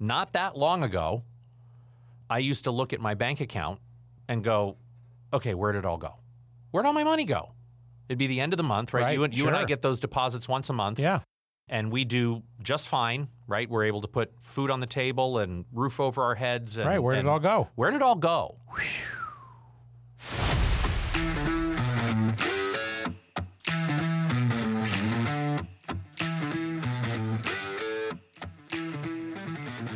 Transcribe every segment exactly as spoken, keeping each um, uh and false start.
Not that long ago, I used to look at my bank account and go, okay, where did it all go? Where'd all my money go? It'd be the end of the month, right? right. You, and, sure. you and I get those deposits once a month. Yeah. And we do just fine, right? We're able to put food on the table and roof over our heads. And, right, where did it all go? Where did it all go?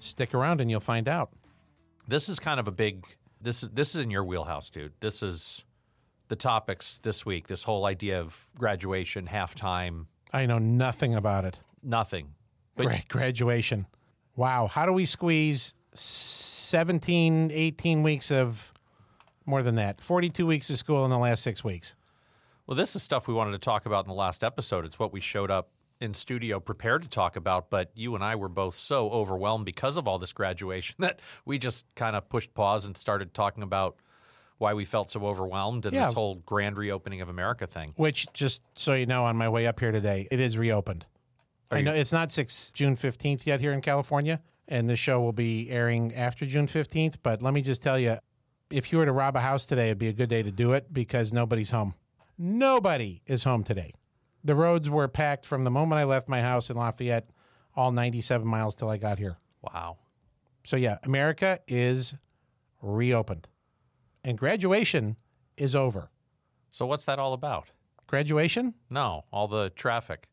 Stick around and you'll find out. This is kind of a big, this is this is in your wheelhouse, dude. This is the topics this week, this whole idea of graduation, halftime. I know nothing about it. Nothing. But Gra- graduation. Wow. How do we squeeze seventeen, eighteen weeks of, more than that, forty-two weeks of school in the last six weeks? Well, this is stuff we wanted to talk about in the last episode. It's what we showed up in studio prepared to talk about, but you and I were both so overwhelmed because of all this graduation that we just kind of pushed pause and started talking about why we felt so overwhelmed and yeah. this whole grand reopening of America thing. Which, just so you know, on my way up here today, it is reopened. Are I you... know it's not six, June fifteenth yet here in California, and this show will be airing after June fifteenth, but let me just tell you, if you were to rob a house today, it'd be a good day to do it because nobody's home. Nobody is home today. The roads were packed from the moment I left my house in Lafayette, all ninety-seven miles till I got here. Wow. So yeah, America is reopened. And graduation is over. So what's that all about? Graduation? No, all the traffic.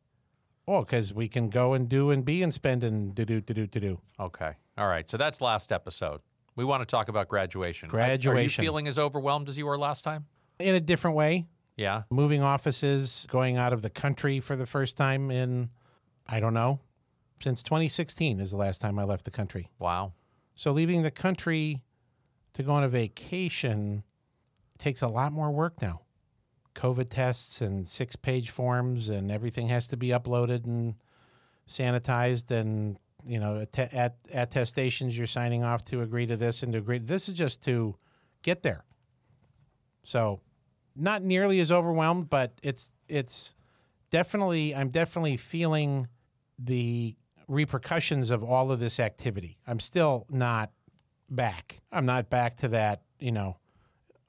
Oh, because we can go and do and be and spend and do-do-do-do-do-do. Okay. All right. So that's last episode. We want to talk about graduation. Graduation. Are you feeling as overwhelmed as you were last time? In a different way. Yeah. Moving offices, going out of the country for the first time in, I don't know, since twenty sixteen is the last time I left the country. Wow. So leaving the country to go on a vacation takes a lot more work now. COVID tests and six-page forms and everything has to be uploaded and sanitized and, you know, att- att- attestations you're signing off to agree to this and to agree. This is just to get there. So... not nearly as overwhelmed, but it's it's definitely, I'm definitely feeling the repercussions of all of this activity. I'm still not back. I'm not back to that, you know,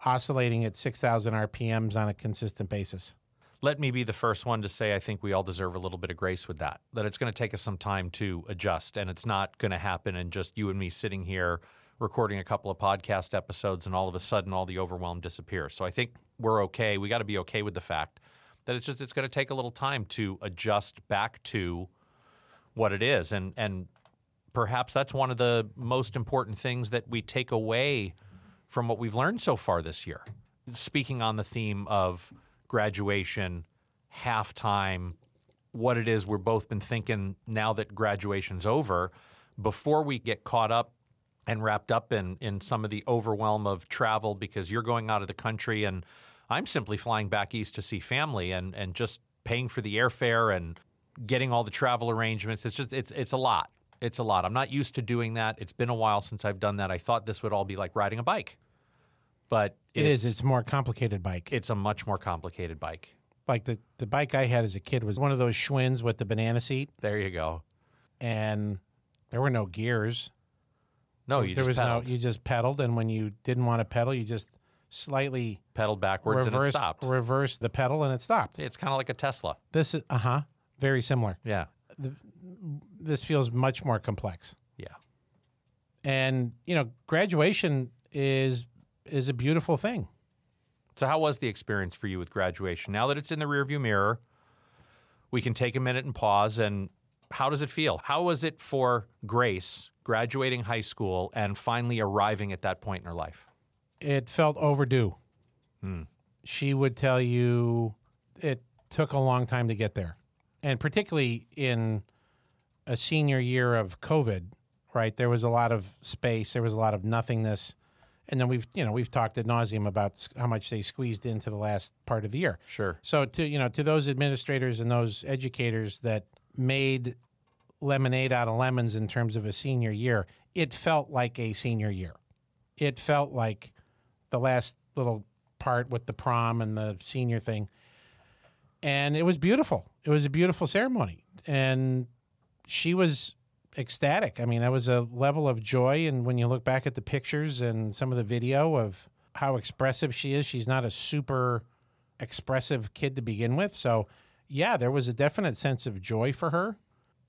oscillating at six thousand R P Ms on a consistent basis. Let me be the first one to say I think we all deserve a little bit of grace with that, that it's going to take us some time to adjust, and it's not going to happen in just you and me sitting here recording a couple of podcast episodes, and all of a sudden all the overwhelm disappears. So I think we're okay. We got to be okay with the fact that it's just it's going to take a little time to adjust back to what it is. And and perhaps that's one of the most important things that we take away from what we've learned so far this year. Speaking on the theme of graduation, halftime, what it is we've both been thinking now that graduation's over, before we get caught up and wrapped up in, in some of the overwhelm of travel because you're going out of the country and I'm simply flying back east to see family and, and just paying for the airfare and getting all the travel arrangements. It's just, it's it's a lot. It's a lot. I'm not used to doing that. It's been a while since I've done that. I thought this would all be like riding a bike. But it is. It's a more complicated bike. It's a much more complicated bike. Like the, the bike I had as a kid was one of those Schwinns with the banana seat. There you go. And there were no gears. No, you there just was pedaled. No, you just pedaled, and when you didn't want to pedal, you just slightly pedaled backwards, reversed, and it stopped. Reversed the pedal, and it stopped. It's kind of like a Tesla. This is uh huh, very similar. Yeah, the, this feels much more complex. Yeah, and you know, graduation is is a beautiful thing. So, how was the experience for you with graduation? Now that it's in the rearview mirror, we can take a minute and pause. And how does it feel? How was it for Grace? Graduating high school and finally arriving at that point in her life? It felt overdue. Hmm. She would tell you it took a long time to get there. And particularly in a senior year of COVID, right? There was a lot of space. There was a lot of nothingness. And then we've, you know, we've talked ad nauseum about how much they squeezed into the last part of the year. Sure. So to, you know, to those administrators and those educators that made lemonade out of lemons in terms of a senior year, it felt like a senior year. It felt like the last little part with the prom and the senior thing. And it was beautiful. It was a beautiful ceremony. And she was ecstatic. I mean, that was a level of joy. And when you look back at the pictures and some of the video of how expressive she is, she's not a super expressive kid to begin with. So, yeah, there was a definite sense of joy for her.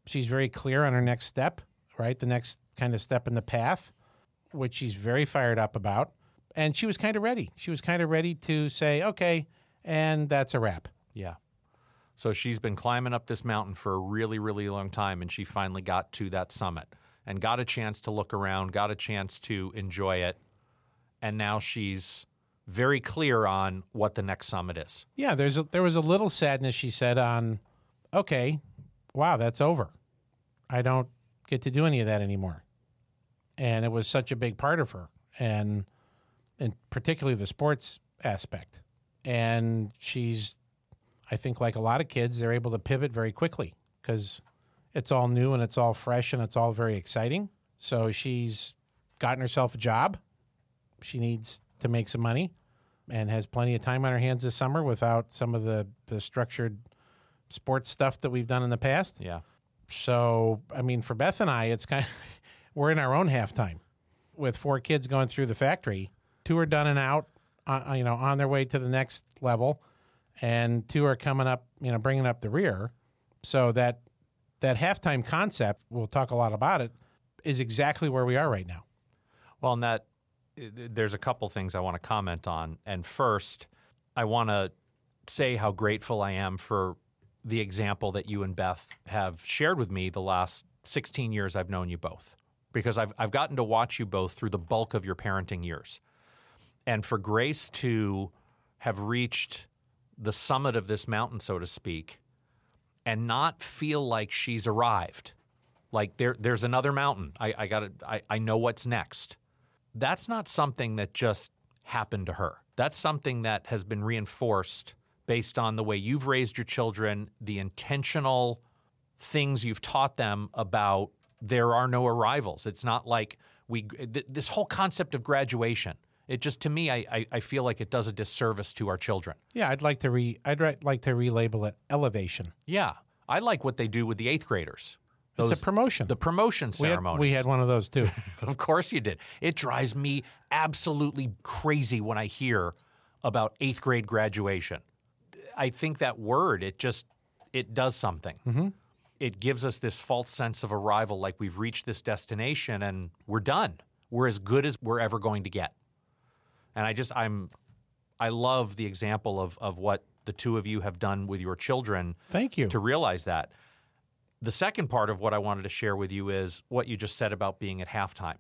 She's very clear on her next step, right? The next kind of step in the path, which she's very fired up about. And she was kind of ready. She was kind of ready to say, okay, and that's a wrap. Yeah. So she's been climbing up this mountain for a really, really long time, and she finally got to that summit and got a chance to look around, got a chance to enjoy it, and now she's very clear on what the next summit is. Yeah, there's a, there was a little sadness, she said, on, okay, wow, that's over. I don't get to do any of that anymore. And it was such a big part of her, and and particularly the sports aspect. And she's, I think like a lot of kids, they're able to pivot very quickly because it's all new and it's all fresh and it's all very exciting. So she's gotten herself a job. She needs to make some money and has plenty of time on her hands this summer without some of the, the structured sports stuff that we've done in the past. Yeah. So, I mean, for Beth and I, it's kind of, we're in our own halftime with four kids going through the factory. Two are done and out, uh, you know, on their way to the next level. And two are coming up, you know, bringing up the rear. So that that halftime concept, we'll talk a lot about it, is exactly where we are right now. Well, and that there's a couple things I want to comment on. And first, I want to say how grateful I am for the example that you and Beth have shared with me the last sixteen years I've known you both, because I've I've gotten to watch you both through the bulk of your parenting years. And for Grace to have reached the summit of this mountain, so to speak, and not feel like she's arrived. Like there, there's another mountain. I, I gotta, I, I know what's next. That's not something that just happened to her. That's something that has been reinforced based on the way you've raised your children, the intentional things you've taught them about there are no arrivals. It's not like we, th- this whole concept of graduation. It just, to me, I, I feel like it does a disservice to our children. Yeah, I'd like to re I'd re, like to relabel it elevation. Yeah, I like what they do with the eighth graders. Those, it's a promotion. The promotion ceremonies. We had, we had one of those too. Of course you did. It drives me absolutely crazy when I hear about eighth grade graduation. I think that word, it just, it does something. Mm-hmm. It gives us this false sense of arrival, like we've reached this destination and we're done. We're as good as we're ever going to get. And I just, I'm, I love the example of, of what the two of you have done with your children. Thank you. To realize that. The second part of what I wanted to share with you is what you just said about being at halftime.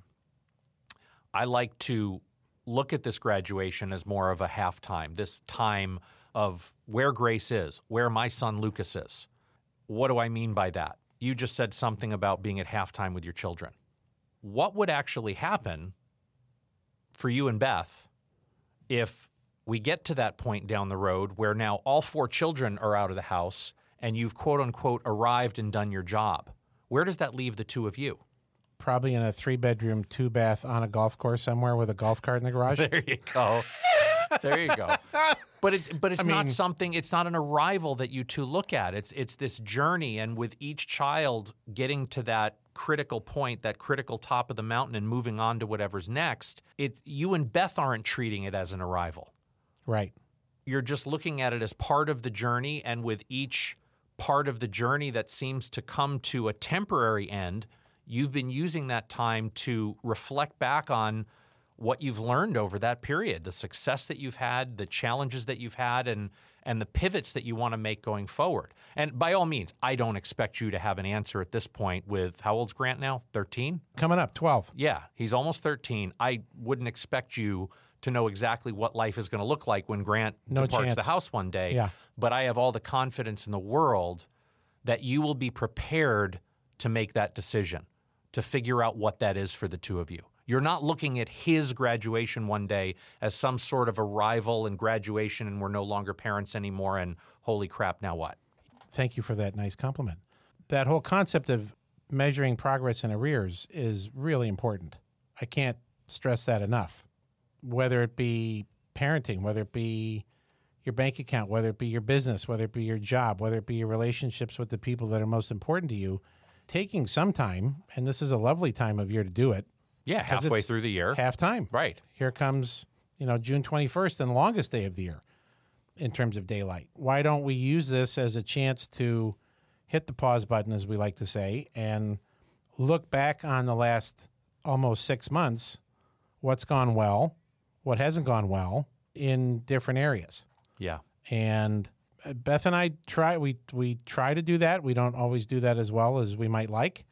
I like to look at this graduation as more of a halftime, this time of where Grace is, where my son Lucas is. What do I mean by that? You just said something about being at halftime with your children. What would actually happen for you and Beth if we get to that point down the road where now all four children are out of the house and you've, quote unquote, arrived and done your job? Where does that leave the two of you? Probably in a three-bedroom, two-bath on a golf course somewhere with a golf cart in the garage. There you go. There you go. But it's but it's I not mean, something, it's not an arrival that you two look at. It's it's this journey, and with each child getting to that critical point, that critical top of the mountain, and moving on to whatever's next, it, you and Beth aren't treating it as an arrival. Right. You're just looking at it as part of the journey, and with each part of the journey that seems to come to a temporary end, you've been using that time to reflect back on what you've learned over that period, the success that you've had, the challenges that you've had, and and the pivots that you want to make going forward. And by all means, I don't expect you to have an answer at this point with, how old's Grant now? thirteen? Coming up, twelve. Yeah, he's almost thirteen. I wouldn't expect you to know exactly what life is going to look like when Grant no departs chance. the house one day. Yeah. But I have all the confidence in the world that you will be prepared to make that decision, to figure out what that is for the two of you. You're not looking at his graduation one day as some sort of arrival and graduation and we're no longer parents anymore and holy crap, now what? Thank you for that nice compliment. That whole concept of measuring progress in arrears is really important. I can't stress that enough. Whether it be parenting, whether it be your bank account, whether it be your business, whether it be your job, whether it be your relationships with the people that are most important to you, taking some time, and this is a lovely time of year to do it, yeah, halfway through the year. Half time. Right. Here comes, you know, June twenty-first and the longest day of the year in terms of daylight. Why don't we use this as a chance to hit the pause button, as we like to say, and look back on the last almost six months, what's gone well, what hasn't gone well in different areas. Yeah. And Beth and I try, we, we try to do that. We don't always do that as well as we might like.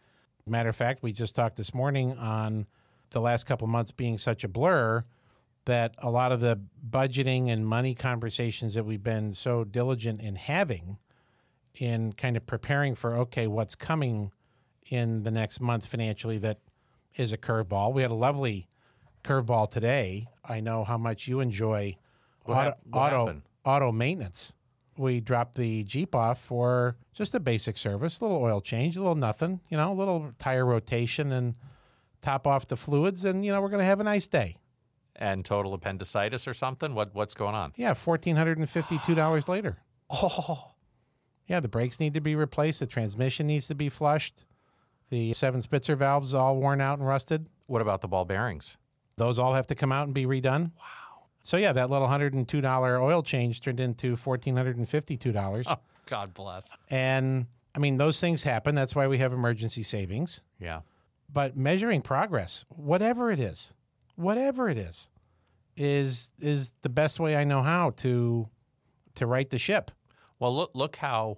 Matter of fact, we just talked this morning on the last couple months being such a blur that a lot of the budgeting and money conversations that we've been so diligent in having in kind of preparing for, okay, what's coming in the next month financially that is a curveball. We had a lovely curveball today. I know how much you enjoy auto, auto, auto maintenance. We dropped the Jeep off for just a basic service, a little oil change, a little nothing, you know, a little tire rotation and top off the fluids, and, you know, we're going to have a nice day. And total appendicitis or something? What What's going on? Yeah, one thousand four hundred fifty-two dollars later. Oh. Yeah, the brakes need to be replaced. The transmission needs to be flushed. The seven Spitzer valves all worn out and rusted. What about the ball bearings? Those all have to come out and be redone. Wow. So, yeah, that little one hundred two dollars oil change turned into one thousand four hundred fifty-two dollars. Oh, God bless. And, I mean, those things happen. That's why we have emergency savings. Yeah. But measuring progress, whatever it is, whatever it is, is is the best way I know how to to right the ship. Well, look look how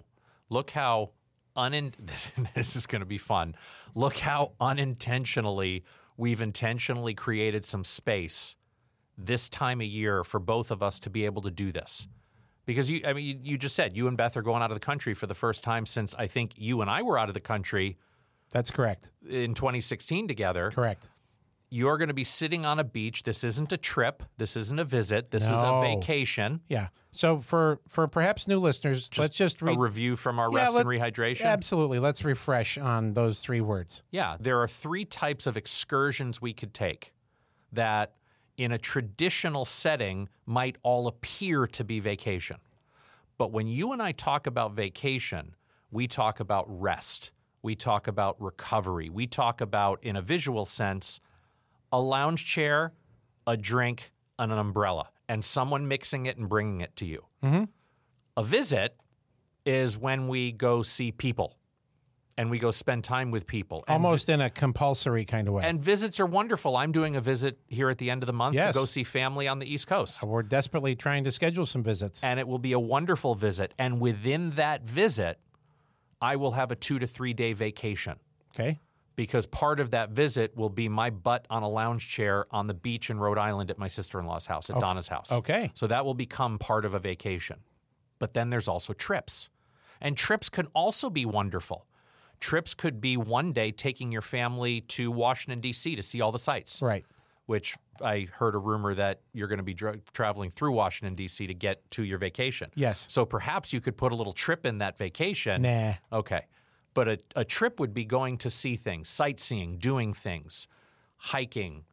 look how unin- this, this is going to be fun. Look how unintentionally we've intentionally created some space this time of year for both of us to be able to do this. Because you, I mean, you, you just said you and Beth are going out of the country for the first time since I think you and I were out of the country. That's correct. In twenty sixteen together. Correct. You're going to be sitting on a beach. This isn't a trip. This isn't a visit. This no. is a vacation. Yeah. So for, for perhaps new listeners, just let's just read. A review from our yeah, rest let, and rehydration. Absolutely. Let's refresh on those three words. Yeah. There are three types of excursions we could take that in a traditional setting might all appear to be vacation. But when you and I talk about vacation, we talk about rest. We talk about recovery. We talk about, in a visual sense, a lounge chair, a drink, and an umbrella, and someone mixing it and bringing it to you. Mm-hmm. A visit is when we go see people and we go spend time with people. Almost vi- in a compulsory kind of way. And visits are wonderful. I'm doing a visit here at the end of the month yes. to go see family on the East Coast. We're desperately trying to schedule some visits. And it will be a wonderful visit. And within that visit, I will have a two to three day vacation. Okay. Because part of that visit will be my butt on a lounge chair on the beach in Rhode Island at my sister-in-law's house, at okay. Donna's house. Okay. So that will become part of a vacation. But then there's also trips. And trips can also be wonderful. Trips could be one day taking your family to Washington, D C to see all the sights. Right. Which I heard a rumor that you're going to be dr- traveling through Washington, D C to get to your vacation. Yes. So perhaps you could put a little trip in that vacation. Nah. Okay. But a, a trip would be going to see things, sightseeing, doing things, hiking,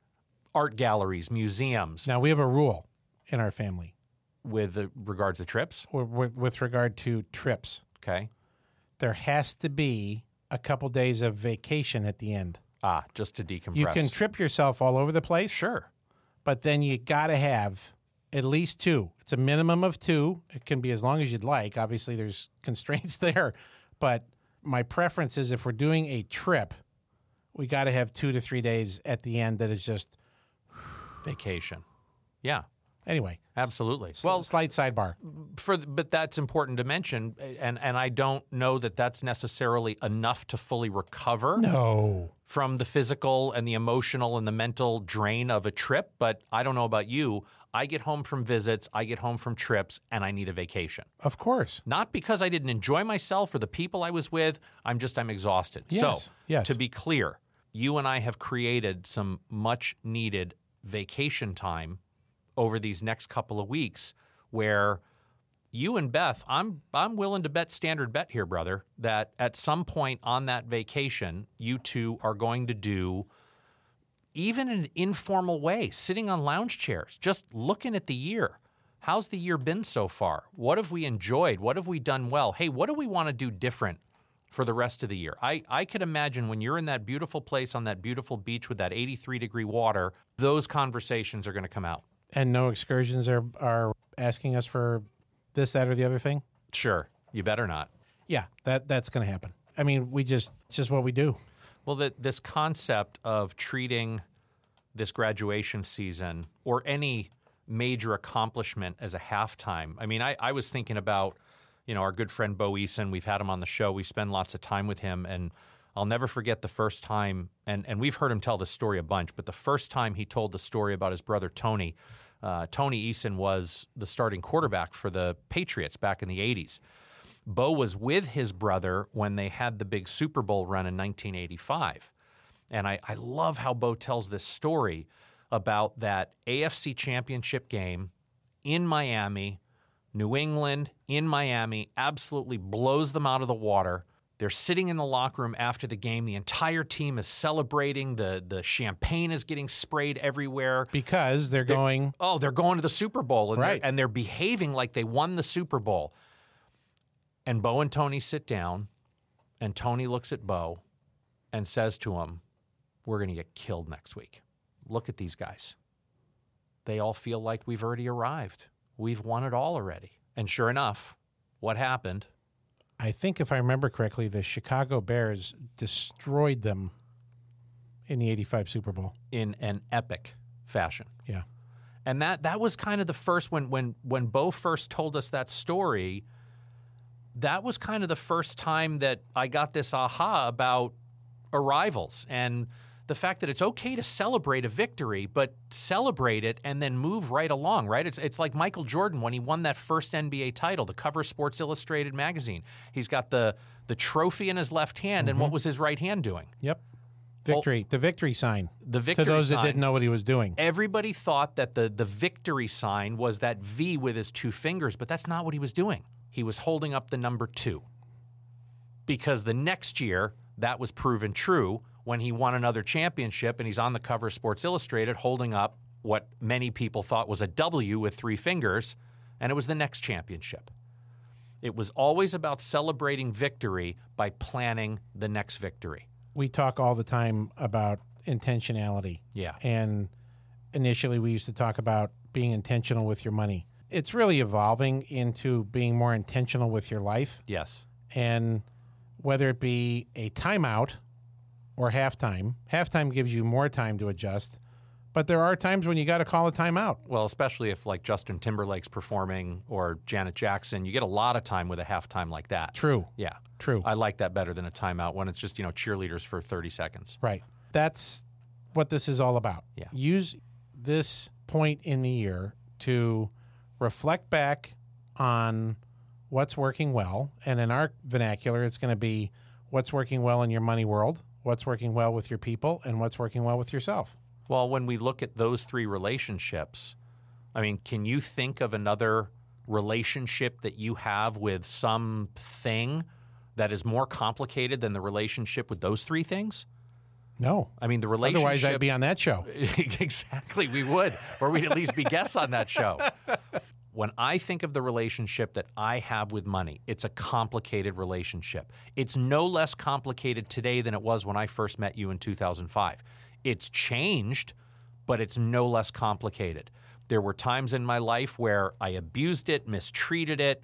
art galleries, museums. Now, we have a rule in our family. With uh, regards to trips? Or with, with regard to trips. Okay. There has to be a couple days of vacation at the end. Ah, just to decompress. You can trip yourself all over the place. Sure. But then you got to have at least two. It's a minimum of two. It can be as long as you'd like. Obviously, there's constraints there. But my preference is if we're doing a trip, we got to have two to three days at the end that is just vacation. Yeah. Anyway, absolutely. S- well, slight sidebar. For but that's important to mention, and and I don't know that that's necessarily enough to fully recover. No. From the physical and the emotional and the mental drain of a trip. But I don't know about you. I get home from visits, I get home from trips, and I need a vacation. Of course. Not because I didn't enjoy myself or the people I was with. I'm just, I'm exhausted. Yes, so, yes. To be clear, you and I have created some much needed vacation time over these next couple of weeks where you and Beth, I'm I'm willing to bet standard bet here, brother, that at some point on that vacation, you two are going to do, even in an informal way, sitting on lounge chairs, just looking at the year. How's the year been so far? What have we enjoyed? What have we done well? Hey, what do we want to do different for the rest of the year? I, I could imagine when you're in that beautiful place on that beautiful beach with that eighty-three degree water, those conversations are going to come out. And no excursions are, are asking us for this, that, or the other thing? Sure. You better not. Yeah, that that's going to happen. I mean, we just it's just what we do. Well, the, this concept of treating this graduation season or any major accomplishment as a halftime. I mean, I, I was thinking about, you know, our good friend Bo Eason. We've had him on the show. We spend lots of time with him, and I'll never forget the first time, and, and we've heard him tell this story a bunch, but the first time he told the story about his brother Tony, Uh, Tony Eason was the starting quarterback for the Patriots back in the eighties. Bo was with his brother when they had the big Super Bowl run in nineteen eighty-five. And I, I love how Bo tells this story about that A F C championship game in Miami. New England in Miami absolutely blows them out of the water. They're sitting in the locker room after the game. The entire team is celebrating. The the champagne is getting sprayed everywhere. Because they're, they're going... Oh, they're going to the Super Bowl. And, right. they're, and they're behaving like they won the Super Bowl. And Bo and Tony sit down, and Tony looks at Bo and says to him, we're going to get killed next week. Look at these guys. They all feel like we've already arrived. We've won it all already. And sure enough, what happened... I think if I remember correctly, the Chicago Bears destroyed them in the eighty-five Super Bowl. In an epic fashion. Yeah. And that that was kind of the first, when when when Bo first told us that story, that was kind of the first time that I got this aha about arrivals and the fact that it's okay to celebrate a victory, but celebrate it and then move right along, right? It's it's like Michael Jordan when he won that first N B A title, the cover of Sports Illustrated magazine. He's got the the trophy in his left hand, mm-hmm. and what was his right hand doing? Yep. Victory. Well, the victory sign. The victory sign. To those sign, that didn't know what he was doing. Everybody thought that the the victory sign was that V with his two fingers, but that's not what he was doing. He was holding up the number two. Because the next year, that was proven true, when he won another championship and he's on the cover of Sports Illustrated holding up what many people thought was a W with three fingers, and it was the next championship. It was always about celebrating victory by planning the next victory. We talk all the time about intentionality. Yeah. And initially we used to talk about being intentional with your money. It's really evolving into being more intentional with your life. Yes. And whether it be a timeout or halftime. Halftime gives you more time to adjust, but there are times when you got to call a timeout. Well, especially if like Justin Timberlake's performing or Janet Jackson, you get a lot of time with a halftime like that. True. Yeah. True. I like that better than a timeout when it's just, you know, cheerleaders for thirty seconds. Right. That's what this is all about. Yeah. Use this point in the year to reflect back on what's working well. And in our vernacular, it's going to be what's working well in your money world, what's working well with your people, and what's working well with yourself. Well, when we look at those three relationships, I mean, can you think of another relationship that you have with something that is more complicated than the relationship with those three things? No. I mean, the relationship... Otherwise, I'd be on that show. Exactly, we would. Or we'd at least be guests on that show. When I think of the relationship that I have with money, it's a complicated relationship. It's no less complicated today than it was when I first met you in two thousand five. It's changed, but it's no less complicated. There were times in my life where I abused it, mistreated it.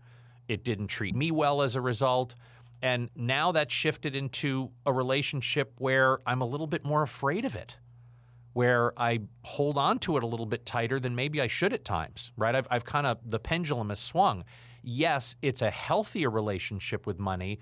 It didn't treat me well as a result. And now that's shifted into a relationship where I'm a little bit more afraid of it, where I hold on to it a little bit tighter than maybe I should at times, right? I've, I've kind of, the pendulum has swung. Yes, it's a healthier relationship with money,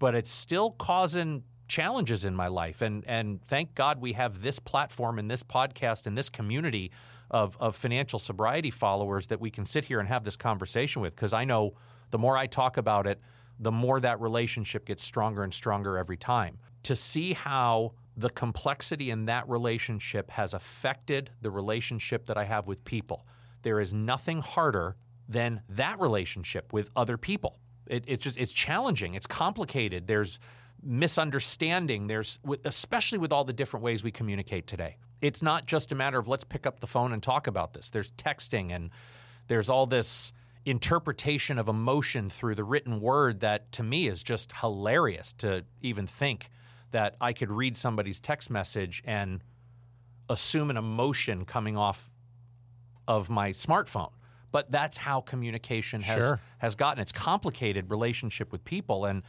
but it's still causing challenges in my life. And and thank God we have this platform and this podcast and this community of, of financial sobriety followers that we can sit here and have this conversation with, because I know the more I talk about it, the more that relationship gets stronger and stronger every time. To see how the complexity in that relationship has affected the relationship that I have with people. There is nothing harder than that relationship with other people. It, it's just, it's challenging. It's complicated. There's misunderstanding. There's, especially with all the different ways we communicate today. It's not just a matter of let's pick up the phone and talk about this. There's texting and there's all this interpretation of emotion through the written word that to me is just hilarious to even think that I could read somebody's text message and assume an emotion coming off of my smartphone. But that's how communication has, sure. has gotten. It's complicated relationship with people. And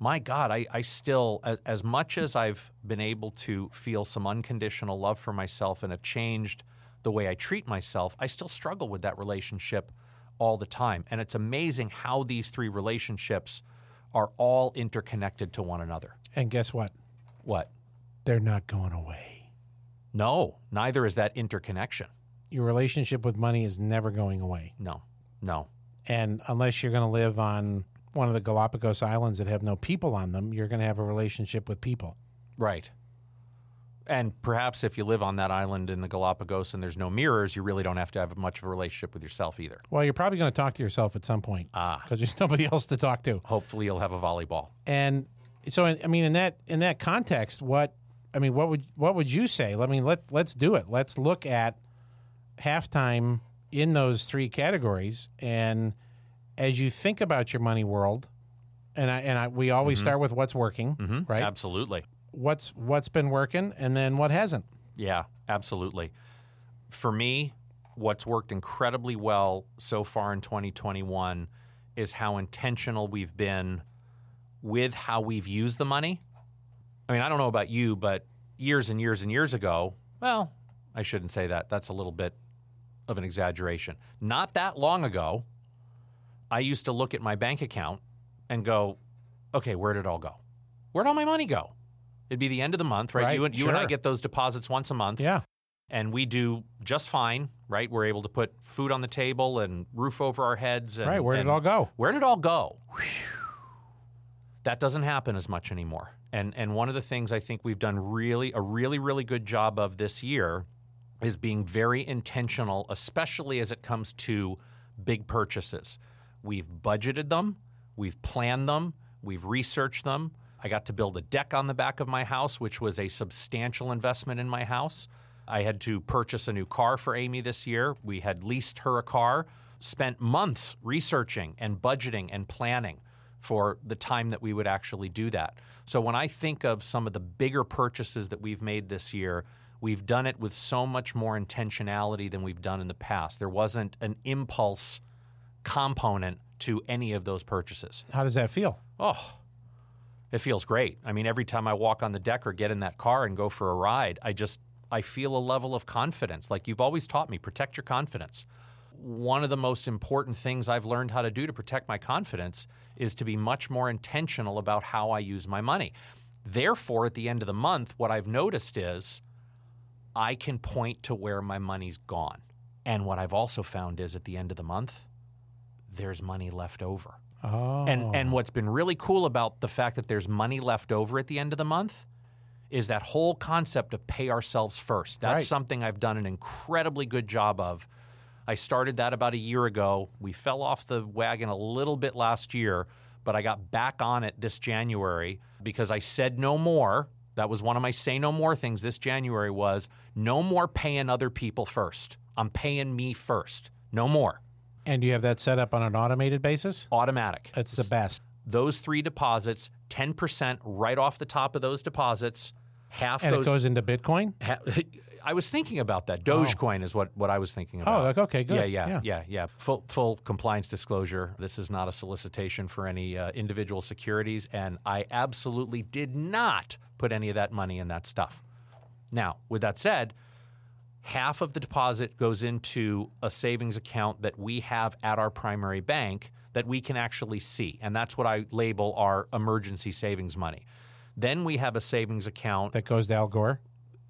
my God, I, I still, as, as much as I've been able to feel some unconditional love for myself and have changed the way I treat myself, I still struggle with that relationship all the time. And it's amazing how these three relationships are all interconnected to one another. And guess what? What? They're not going away. No, neither is that interconnection. Your relationship with money is never going away. No, no. And unless you're going to live on one of the Galapagos Islands that have no people on them, you're going to have a relationship with people. Right. And perhaps if you live on that island in the Galapagos and there's no mirrors, you really don't have to have much of a relationship with yourself either. Well, you're probably going to talk to yourself at some point. Ah. Because there's nobody else to talk to. Hopefully you'll have a volleyball. And so, I mean, in that in that context, what I mean, what would what would you say? I mean, let, let's do it. Let's look at halftime in those three categories. And as you think about your money world, and I and I, we always mm-hmm. start with what's working, mm-hmm. right? Absolutely. What's what's been working and then what hasn't? Yeah, absolutely. For me, what's worked incredibly well so far in twenty twenty-one is how intentional we've been with how we've used the money. I mean, I don't know about you, but years and years and years ago, well, I shouldn't say that. That's a little bit of an exaggeration. Not that long ago, I used to look at my bank account and go, okay, where did it all go? Where'd all my money go? It'd be the end of the month, right? right you and, sure. you and I get those deposits once a month. Yeah. And we do just fine, right? We're able to put food on the table and roof over our heads. And, right. Where did it all go? Where did it all go? Whew. That doesn't happen as much anymore. And and one of the things I think we've done really a really, really good job of this year is being very intentional, especially as it comes to big purchases. We've budgeted them. We've planned them. We've researched them. I got to build a deck on the back of my house, which was a substantial investment in my house. I had to purchase a new car for Amy this year. We had leased her a car, spent months researching and budgeting and planning for the time that we would actually do that. So when I think of some of the bigger purchases that we've made this year, we've done it with so much more intentionality than we've done in the past. There wasn't an impulse component to any of those purchases. How does that feel? Oh, it feels great. I mean, every time I walk on the deck or get in that car and go for a ride, I just, I feel a level of confidence. Like you've always taught me, protect your confidence. One of the most important things I've learned how to do to protect my confidence is to be much more intentional about how I use my money. Therefore, at the end of the month, what I've noticed is I can point to where my money's gone. And what I've also found is at the end of the month, there's money left over. Oh. And and what's been really cool about the fact that there's money left over at the end of the month is that whole concept of pay ourselves first. That's right. Something I've done an incredibly good job of. I started that about a year ago. We fell off the wagon a little bit last year, but I got back on it this January because I said no more. That was one of my say no more things this January was no more paying other people first. I'm paying me first. No more. And do you have that set up on an automated basis? Automatic. That's the best. Those three deposits, ten percent right off the top of those deposits. Half and goes, it goes into Bitcoin? Ha, I was thinking about that. Dogecoin oh. is what, what I was thinking about. Oh, like, okay, good. Yeah, yeah, yeah, yeah. yeah. Full, full compliance disclosure. This is not a solicitation for any uh, individual securities, and I absolutely did not put any of that money in that stuff. Now, with that said, half of the deposit goes into a savings account that we have at our primary bank that we can actually see. And that's what I label our emergency savings money. Then we have a savings account. That goes to Al Gore?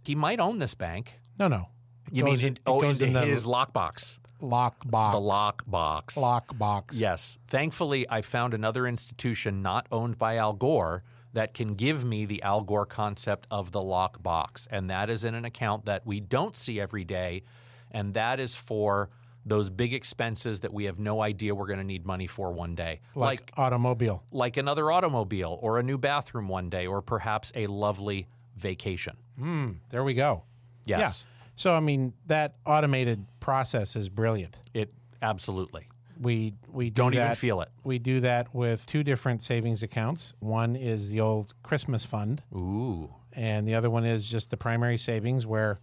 He might own this bank. No, no. It you goes mean in, it, oh, it goes in his lockbox? Lockbox. The lockbox. Lockbox. Yes. Thankfully, I found another institution not owned by Al Gore that can give me the Al Gore concept of the lock box. And that is in an account that we don't see every day, and that is for those big expenses that we have no idea we're going to need money for one day. Like, like automobile. Like another automobile or a new bathroom one day or perhaps a lovely vacation. Mm, there we go. Yes. Yeah. So, I mean, that automated process is brilliant. It absolutely. We we do don't that, even feel it. We do that with two different savings accounts. One is the old Christmas fund. Ooh. And the other one is just the primary savings where,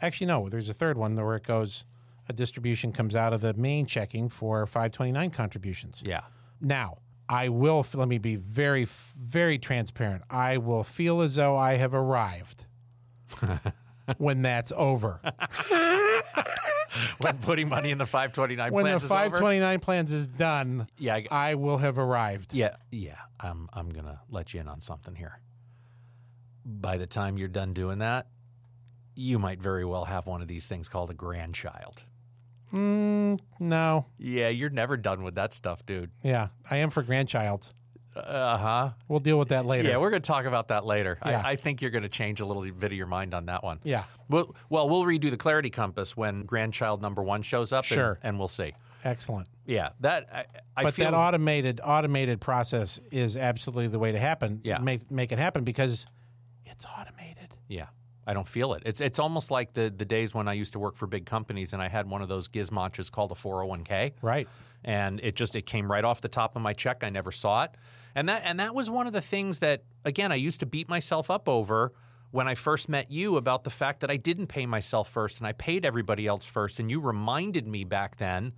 actually, no, there's a third one where it goes, a distribution comes out of the main checking for five twenty-nine contributions. Yeah. Now, I will, let me be very, very transparent. I will feel as though I have arrived when that's over. When putting money in the five twenty-nine when plans is over? When the five twenty-nine plans is done, yeah, I, I will have arrived. Yeah, yeah. I'm, I'm going to let you in on something here. By the time you're done doing that, you might very well have one of these things called a grandchild. Mm, no. Yeah, you're never done with that stuff, dude. Yeah, I am for grandchild. Uh-huh. We'll deal with that later. Yeah, we're going to talk about that later. Yeah. I, I think you're going to change a little bit of your mind on that one. Yeah. Well, well, we'll redo the Clarity Compass when grandchild number one shows up, sure. and, and we'll see. Excellent. Yeah. That, I, I but feel... that automated automated process is absolutely the way to happen. Yeah. Make, make it happen because it's automated. Yeah. I don't feel it. It's it's almost like the, the days when I used to work for big companies and I had one of those gizmoches called a four oh one k. Right. And it just it came right off the top of my check. I never saw it. And that and that was one of the things that, again, I used to beat myself up over when I first met you about the fact that I didn't pay myself first and I paid everybody else first. And you reminded me back then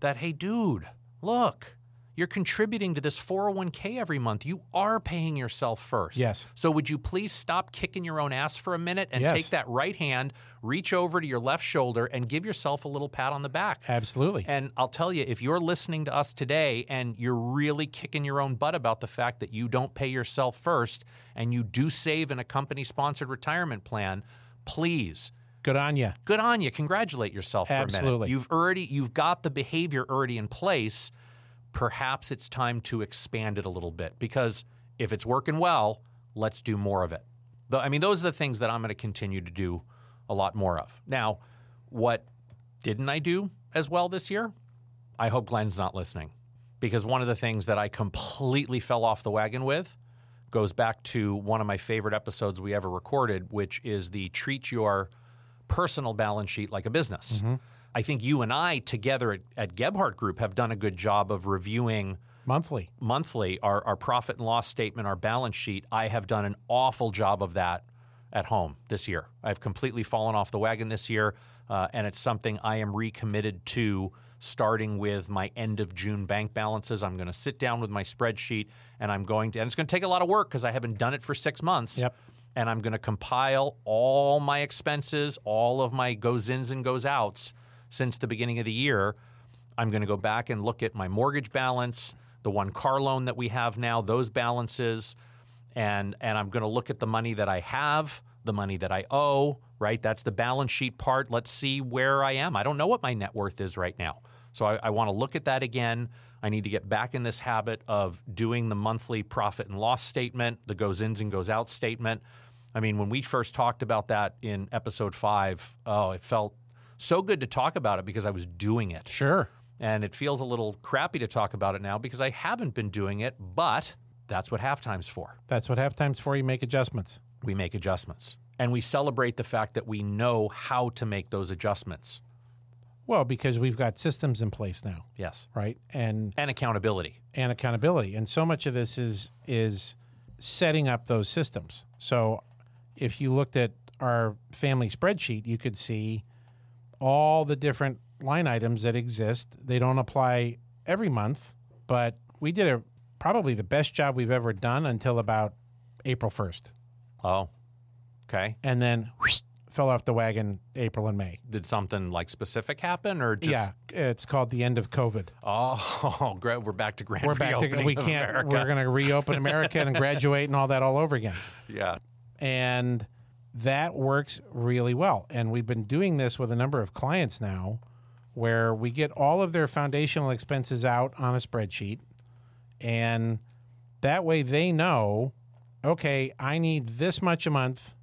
that, hey, dude, look. You're contributing to this four oh one k every month. You are paying yourself first. Yes. So would you please stop kicking your own ass for a minute and yes. take that right hand, reach over to your left shoulder, and give yourself a little pat on the back? Absolutely. And I'll tell you, if you're listening to us today and you're really kicking your own butt about the fact that you don't pay yourself first and you do save in a company-sponsored retirement plan, please. Good on you. Good on you. Congratulate yourself for Absolutely. a minute. Absolutely. You've already, you've got the behavior already in place. Perhaps it's time to expand it a little bit because if it's working well, let's do more of it. I mean, those are the things that I'm going to continue to do a lot more of. Now, what didn't I do as well this year? I hope Glenn's not listening because one of the things that I completely fell off the wagon with goes back to one of my favorite episodes we ever recorded, which is the treat your personal balance sheet like a business. Mm-hmm. I think you and I together at, at Gebhardt Group have done a good job of reviewing monthly monthly our, our profit and loss statement, our balance sheet. I have done an awful job of that at home this year. I've completely fallen off the wagon this year, uh, and it's something I am recommitted to starting with my end of June bank balances. I'm going to sit down with my spreadsheet, and I'm going to, and it's going to take a lot of work because I haven't done it for six months. Yep. And I'm going to compile all my expenses, all of my goes-ins and goes-outs. Since the beginning of the year, I'm going to go back and look at my mortgage balance, the one car loan that we have now, those balances, and and I'm going to look at the money that I have, the money that I owe, right? That's the balance sheet part. Let's see where I am. I don't know what my net worth is right now. So I, I want to look at that again. I need to get back in this habit of doing the monthly profit and loss statement, the goes ins and goes out statement. I mean, when we first talked about that in episode five, oh, it felt so good to talk about it because I was doing it. Sure. And it feels a little crappy to talk about it now because I haven't been doing it, but that's what halftime's for. That's what halftime's for. You make adjustments. We make adjustments. And we celebrate the fact that we know how to make those adjustments. Well, because we've got systems in place now. Yes. Right? And and accountability. And accountability. And so much of this is is setting up those systems. So if you looked at our family spreadsheet, you could see all the different line items that exist. They don't apply every month, but we did a, probably the best job we've ever done until about April first. Oh, okay. And then whoosh, fell off the wagon April and May. Did something like specific happen or just? Yeah, it's called the end of COVID. Oh, we're back to grand we're back reopening to, we can't, America. We're going to reopen America and graduate and all that all over again. Yeah. And that works really well. And we've been doing this with a number of clients now where we get all of their foundational expenses out on a spreadsheet. And that way they know okay, I need this much a month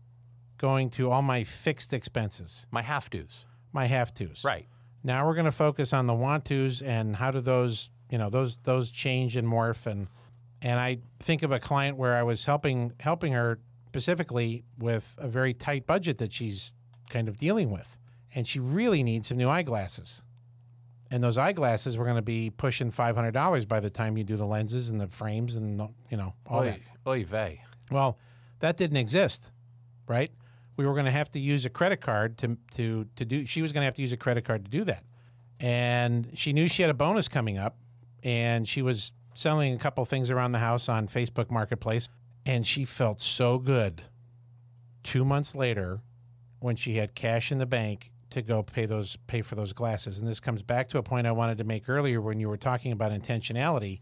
going to all my fixed expenses. My have-tos. My have-tos. Right. Now we're going to focus on the want-tos and how do those, you know, those those change and morph. And and I think of a client where I was helping helping her specifically with a very tight budget that she's kind of dealing with. And she really needs some new eyeglasses. And those eyeglasses were going to be pushing five hundred dollars by the time you do the lenses and the frames and, the, you know, all oy, that. Oy vey. Well, that didn't exist, right? We were going to have to use a credit card to, to, to do – she was going to have to use a credit card to do that. And she knew she had a bonus coming up, and she was selling a couple things around the house on Facebook Marketplace, and she felt so good two months later when she had cash in the bank to go pay those pay for those glasses. And this comes back to a point I wanted to make earlier when you were talking about intentionality,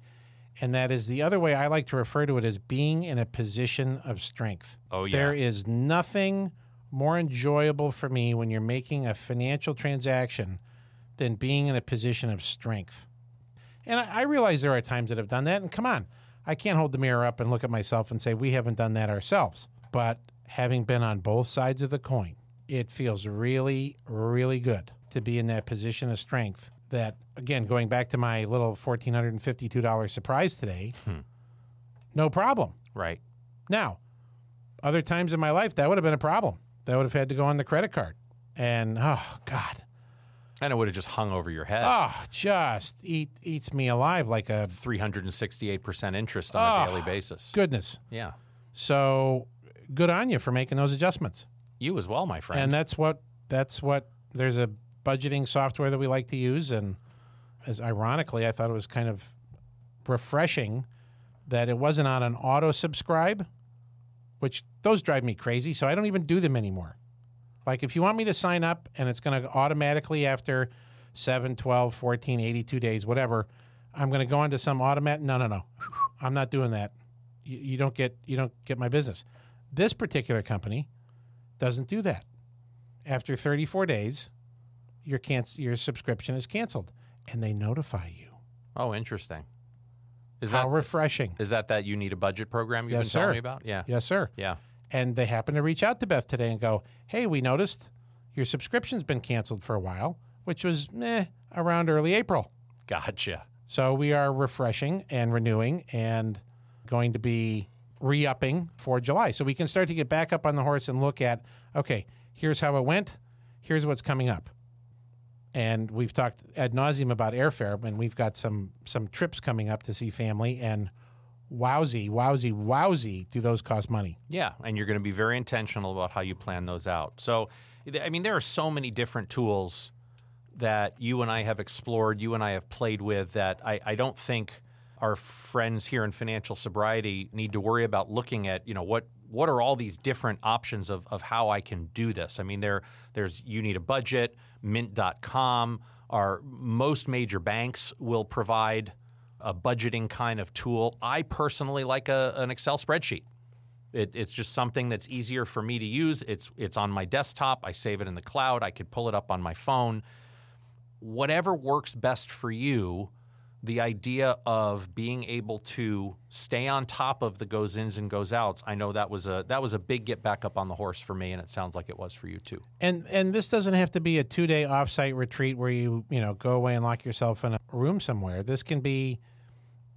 and that is the other way I like to refer to it as being in a position of strength. Oh, yeah. There is nothing more enjoyable for me when you're making a financial transaction than being in a position of strength. And I, I realize there are times that I've done that, and come on, I can't hold the mirror up and look at myself and say we haven't done that ourselves. But having been on both sides of the coin, it feels really, really good to be in that position of strength that, again, going back to my little one thousand four hundred fifty-two dollars surprise today, hmm. no problem. Right. Now, other times in my life, that would have been a problem. That would have had to go on the credit card. And, oh, God. And it would have just hung over your head. Oh, just eat, eats me alive like a... three hundred sixty-eight percent interest on oh, a daily basis. Goodness. Yeah. So good on you for making those adjustments. You as well, my friend. And that's what, that's what, there's a budgeting software that we like to use. And as ironically, I thought it was kind of refreshing that it wasn't on an auto subscribe, which those drive me crazy. So I don't even do them anymore. Like if you want me to sign up and it's going to automatically after seven, twelve, fourteen, eighty-two days, whatever, I'm going to go into some automatic. No, no, no, I'm not doing that. You, you don't get, you don't get my business. This particular company doesn't do that. After thirty-four days, your canc- your subscription is canceled, and they notify you. Oh, interesting. Is How that refreshing. Is that that you need a budget program you've yes, been sir. telling me about? Yeah. Yes, sir. Yeah. And they happen to reach out to Beth today and go, hey, we noticed your subscription's been canceled for a while, which was meh, around early April. Gotcha. So we are refreshing and renewing and going to be re-upping for July. So we can start to get back up on the horse and look at, okay, here's how it went. Here's what's coming up. And we've talked ad nauseum about airfare, and we've got some some trips coming up to see family. And wowsy, wowsy, wowsy, do those cost money. Yeah, and you're going to be very intentional about how you plan those out. So, I mean, there are so many different tools that you and I have explored, you and I have played with that I, I don't think – our friends here in financial sobriety need to worry about looking at, you know, what what are all these different options of, of how I can do this? I mean, there there's you need a budget, mint dot com, our most major banks will provide a budgeting kind of tool. I personally like a, an Excel spreadsheet. It, it's just something that's easier for me to use. It's it's on my desktop. I save it in the cloud. I could pull it up on my phone. Whatever works best for you. The idea of being able to stay on top of the goes ins and goes outs, I know that was a that was a big get back up on the horse for me, and it sounds like it was for you too. And and this doesn't have to be a two day offsite retreat where you you know go away and lock yourself in a room somewhere. This can be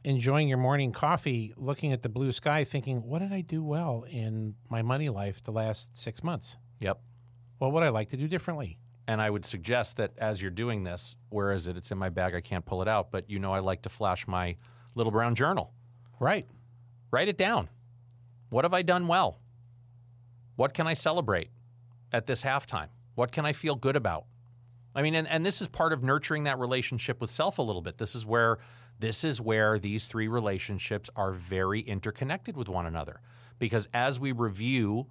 enjoying your morning coffee, looking at the blue sky, thinking, what did I do well in my money life the last six months? Yep. What would I like to do differently? And I would suggest that as you're doing this, where is it? It's in my bag. I can't pull it out. But you know I like to flash my little brown journal. Right. Write it down. What have I done well? What can I celebrate at this halftime? What can I feel good about? I mean, and, and this is part of nurturing that relationship with self a little bit. This is where this is where these three relationships are very interconnected with one another. Because as we review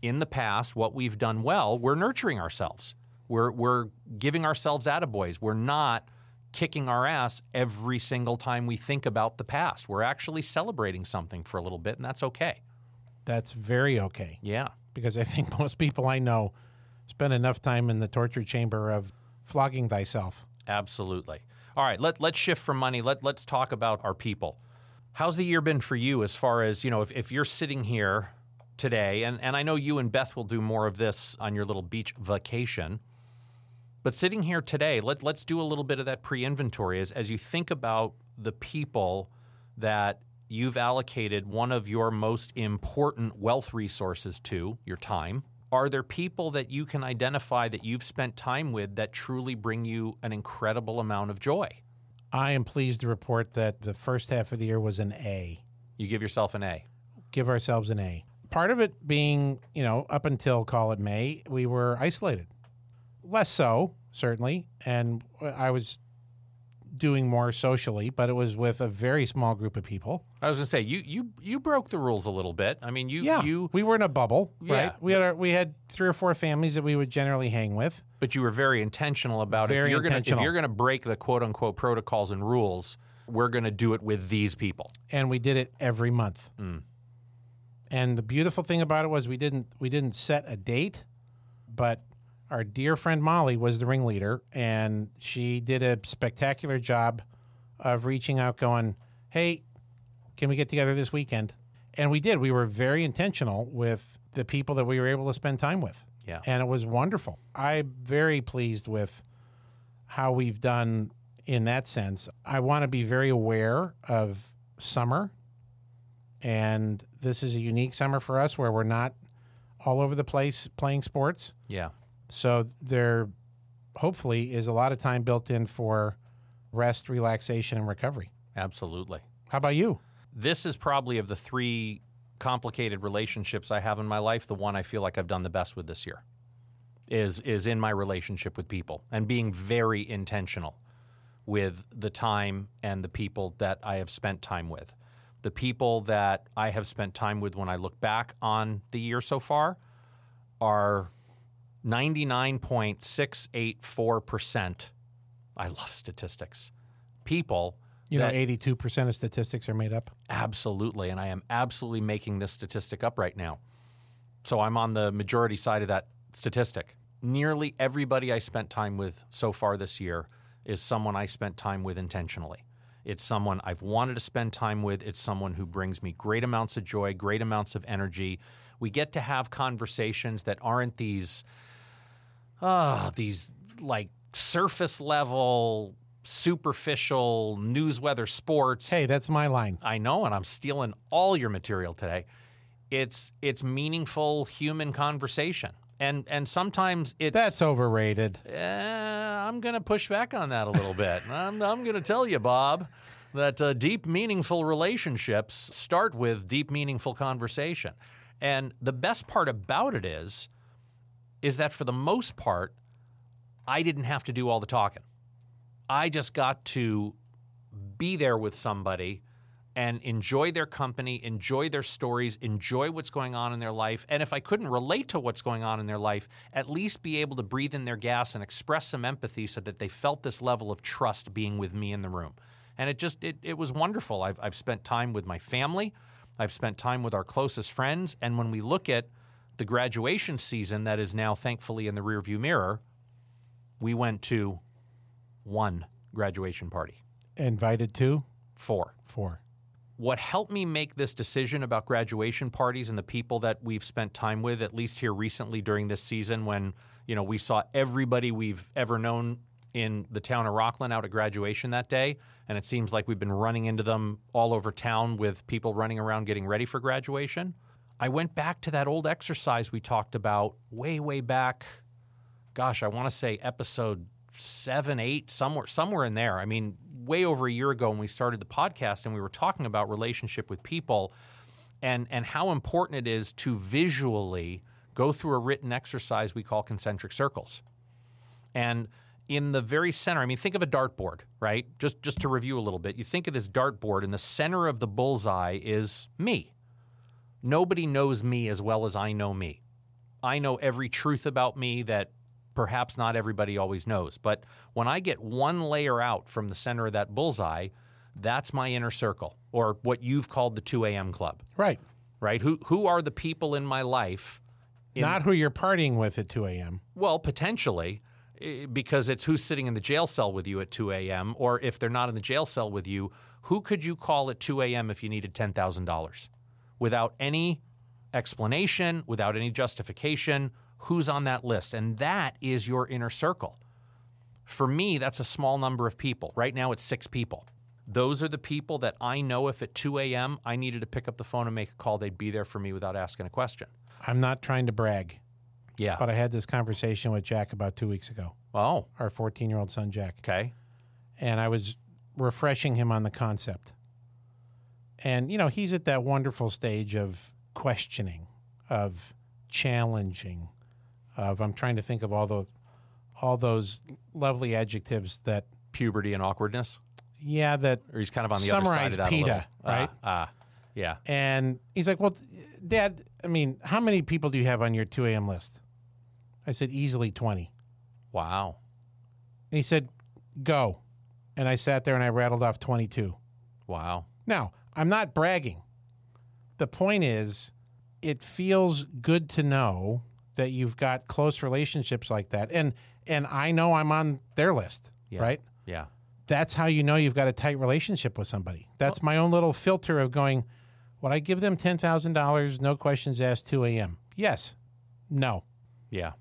in the past what we've done well, we're nurturing ourselves. We're we're giving ourselves attaboys. We're not kicking our ass every single time we think about the past. We're actually celebrating something for a little bit, and that's okay. That's very okay. Yeah. Because I think most people I know spend enough time in the torture chamber of flogging thyself. Absolutely. All right, let, let's shift from money. Let, let's talk about our people. How's the year been for you as far as, you know, if, if you're sitting here today, and, and I know you and Beth will do more of this on your little beach vacation, but sitting here today, let, let's do a little bit of that pre-inventory as, as you think about the people that you've allocated one of your most important wealth resources to, your time. Are there people that you can identify that you've spent time with that truly bring you an incredible amount of joy? I am pleased to report that the first half of the year was an A. You give yourself an A. Give ourselves an A. Part of it being, you know, up until, call it May, we were isolated. Less so, certainly, and I was doing more socially, but it was with a very small group of people. I was going to say, you you you broke the rules a little bit. I mean, you... Yeah, you, we were in a bubble, yeah. right? We had our, we had three or four families that we would generally hang with. But you were very intentional about very if you're going if you're going to break the quote-unquote protocols and rules, we're going to do it with these people. And we did it every month. Mm. And the beautiful thing about it was we didn't we didn't set a date, but our dear friend Molly was the ringleader, and she did a spectacular job of reaching out going, hey, can we get together this weekend? And we did. We were very intentional with the people that we were able to spend time with. Yeah. And it was wonderful. I'm very pleased with how we've done in that sense. I want to be very aware of summer, and this is a unique summer for us where we're not all over the place playing sports. Yeah. So there hopefully is a lot of time built in for rest, relaxation, and recovery. Absolutely. How about you? This is probably of the three complicated relationships I have in my life, the one I feel like I've done the best with this year is is in my relationship with people and being very intentional with the time and the people that I have spent time with. The people that I have spent time with when I look back on the year so far are ninety-nine point six eight four percent, I love statistics, people. You know, eighty-two percent of statistics are made up? Absolutely, and I am absolutely making this statistic up right now. So I'm on the majority side of that statistic. Nearly everybody I spent time with so far this year is someone I spent time with intentionally. It's someone I've wanted to spend time with. It's someone who brings me great amounts of joy, great amounts of energy. We get to have conversations that aren't these... Ah, oh, these like surface level, superficial news, weather, sports. Hey, that's my line. I know, and I'm stealing all your material today. It's it's meaningful human conversation, and and sometimes it's that's overrated. Eh, I'm going to push back on that a little bit. I'm I'm going to tell you, Bob, that uh, deep, meaningful relationships start with deep, meaningful conversation, and the best part about it is. is that for the most part, I didn't have to do all the talking. I just got to be there with somebody and enjoy their company, enjoy their stories, enjoy what's going on in their life. And if I couldn't relate to what's going on in their life, at least be able to breathe in their gas and express some empathy so that they felt this level of trust being with me in the room. And it just, it, it was wonderful. I've, I've spent time with my family. I've spent time with our closest friends. And when we look at the graduation season that is now thankfully in the rearview mirror, we went to one graduation party. Invited to? Four. Four. What helped me make this decision about graduation parties and the people that we've spent time with, at least here recently during this season when, you know, we saw everybody we've ever known in the town of Rockland out at graduation that day, and it seems like we've been running into them all over town with people running around getting ready for graduation. I went back to that old exercise we talked about way, way back, gosh, I want to say episode seven, eight, somewhere somewhere in there. I mean, way over a year ago when we started the podcast and we were talking about relationship with people and, and how important it is to visually go through a written exercise we call concentric circles. And in the very center, I mean, think of a dartboard, right? Just, just to review a little bit, you think of this dartboard and the center of the bullseye is me. Nobody knows me as well as I know me. I know every truth about me that perhaps not everybody always knows. But when I get one layer out from the center of that bullseye, that's my inner circle, or what you've called the two a.m. club. Right. Right? Who who are the people in my life? In, not who you're partying with at two a.m. Well, potentially. because it's who's sitting in the jail cell with you at two a.m. or if they're not in the jail cell with you, who could you call at two a.m. if you needed ten thousand dollars without any explanation, without any justification? Who's on that list? And that is your inner circle. For me, that's a small number of people. Right now, it's six people. Those are the people that I know if at two a.m. I needed to pick up the phone and make a call, they'd be there for me without asking a question. I'm not trying to brag. Yeah. But I had this conversation with Jack about two weeks ago. Oh. Our fourteen-year-old son, Jack. Okay. And I was refreshing him on the concept. And, you know, he's at that wonderful stage of questioning, of challenging, of I'm trying to think of all the all those lovely adjectives that... Puberty and awkwardness? Yeah, that... Or he's kind of on the other side of that PETA, a little. Right? Uh, uh, yeah. And he's like, well, Dad, I mean, how many people do you have on your two a.m. list? I said, easily twenty. Wow. And he said, go. And I sat there and I rattled off twenty-two. Wow. Now, I'm not bragging. The point is, it feels good to know that you've got close relationships like that. And and I know I'm on their list, yeah. Right? Yeah. That's how you know you've got a tight relationship with somebody. That's well, my own little filter of going, would I give them ten thousand dollars, no questions asked, two a.m.? Yes. No. Yeah.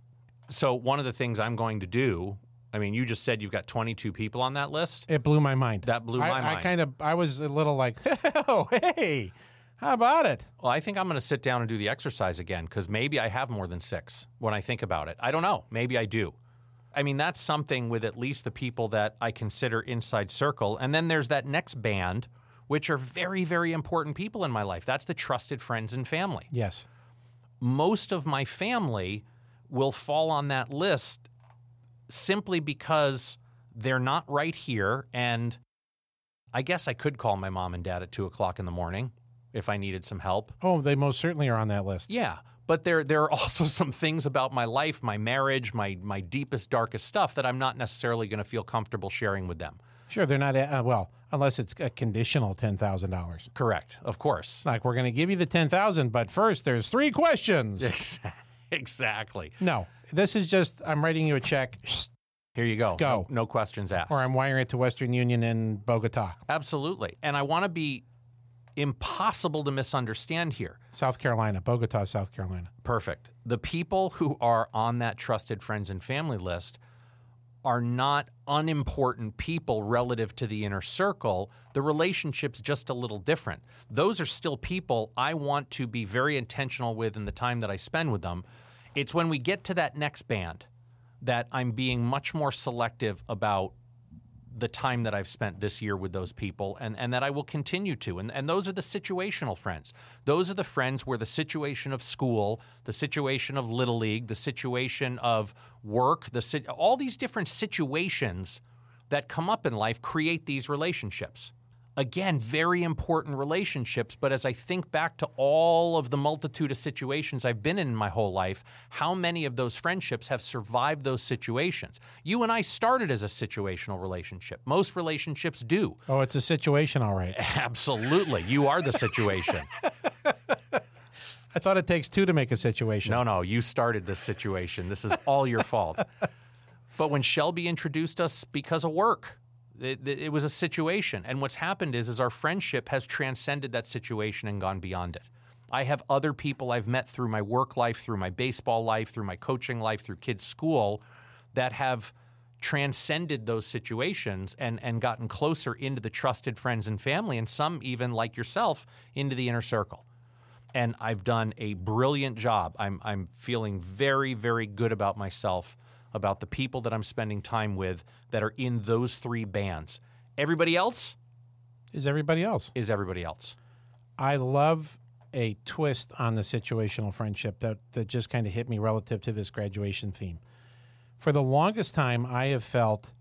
So one of the things I'm going to do, I mean, you just said you've got twenty-two people on that list. It blew my mind. That blew I, my I mind. I kind of, I was a little like, oh, hey. How about it? Well, I think I'm going to sit down and do the exercise again because maybe I have more than six when I think about it. I don't know. Maybe I do. I mean, that's something with at least the people that I consider inside circle. And then there's that next band, which are very, very important people in my life. That's the trusted friends and family. Yes. Most of my family will fall on that list simply because they're not right here. And I guess I could call my mom and dad at two o'clock in the morning. If I needed some help. Oh, they most certainly are on that list. Yeah, but there there are also some things about my life, my marriage, my my deepest, darkest stuff that I'm not necessarily going to feel comfortable sharing with them. Sure, they're not, uh, well, unless it's a conditional ten thousand dollars. Correct, of course. Like, we're going to give you the ten thousand dollars, but first there's three questions. Exactly. No, this is just, I'm writing you a check. Here you go. Go. No, no questions asked. Or I'm wiring it to Western Union in Bogota. Absolutely, and I want to be impossible to misunderstand here. South Carolina, Bogota, South Carolina. Perfect. The people who are on that trusted friends and family list are not unimportant people relative to the inner circle. The relationship's just a little different. Those are still people I want to be very intentional with in the time that I spend with them. It's when we get to that next band that I'm being much more selective about the time that I've spent this year with those people and, and that I will continue to. And, and those are the situational friends. Those are the friends where the situation of school, the situation of Little League, the situation of work, the all these different situations that come up in life create these relationships. Again, very important relationships, but as I think back to all of the multitude of situations I've been in my whole life, how many of those friendships have survived those situations? You and I started as a situational relationship. Most relationships do. Oh, it's a situation, all right. Absolutely. You are the situation. I thought it takes two to make a situation. No, no, you started this situation. This is all your fault. But when Shelby introduced us because of work, It, it was a situation, and what's happened is, is our friendship has transcended that situation and gone beyond it. I have other people I've met through my work life, through my baseball life, through my coaching life, through kids' school that have transcended those situations and, and gotten closer into the trusted friends and family, and some even, like yourself, into the inner circle. And I've done a brilliant job. I'm I'm feeling very, very good about myself, about the people that I'm spending time with that are in those three bands. Everybody else? Is everybody else. Is everybody else. I love a twist on the situational friendship that, that just kind of hit me relative to this graduation theme. For the longest time, I have felt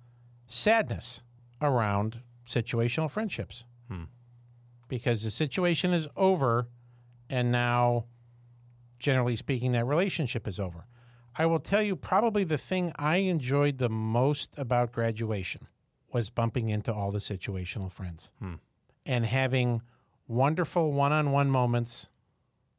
sadness around situational friendships. Hmm. Because the situation is over, and now, generally speaking, that relationship is over. I will tell you probably the thing I enjoyed the most about graduation was bumping into all the situational friends hmm. and having wonderful one-on-one moments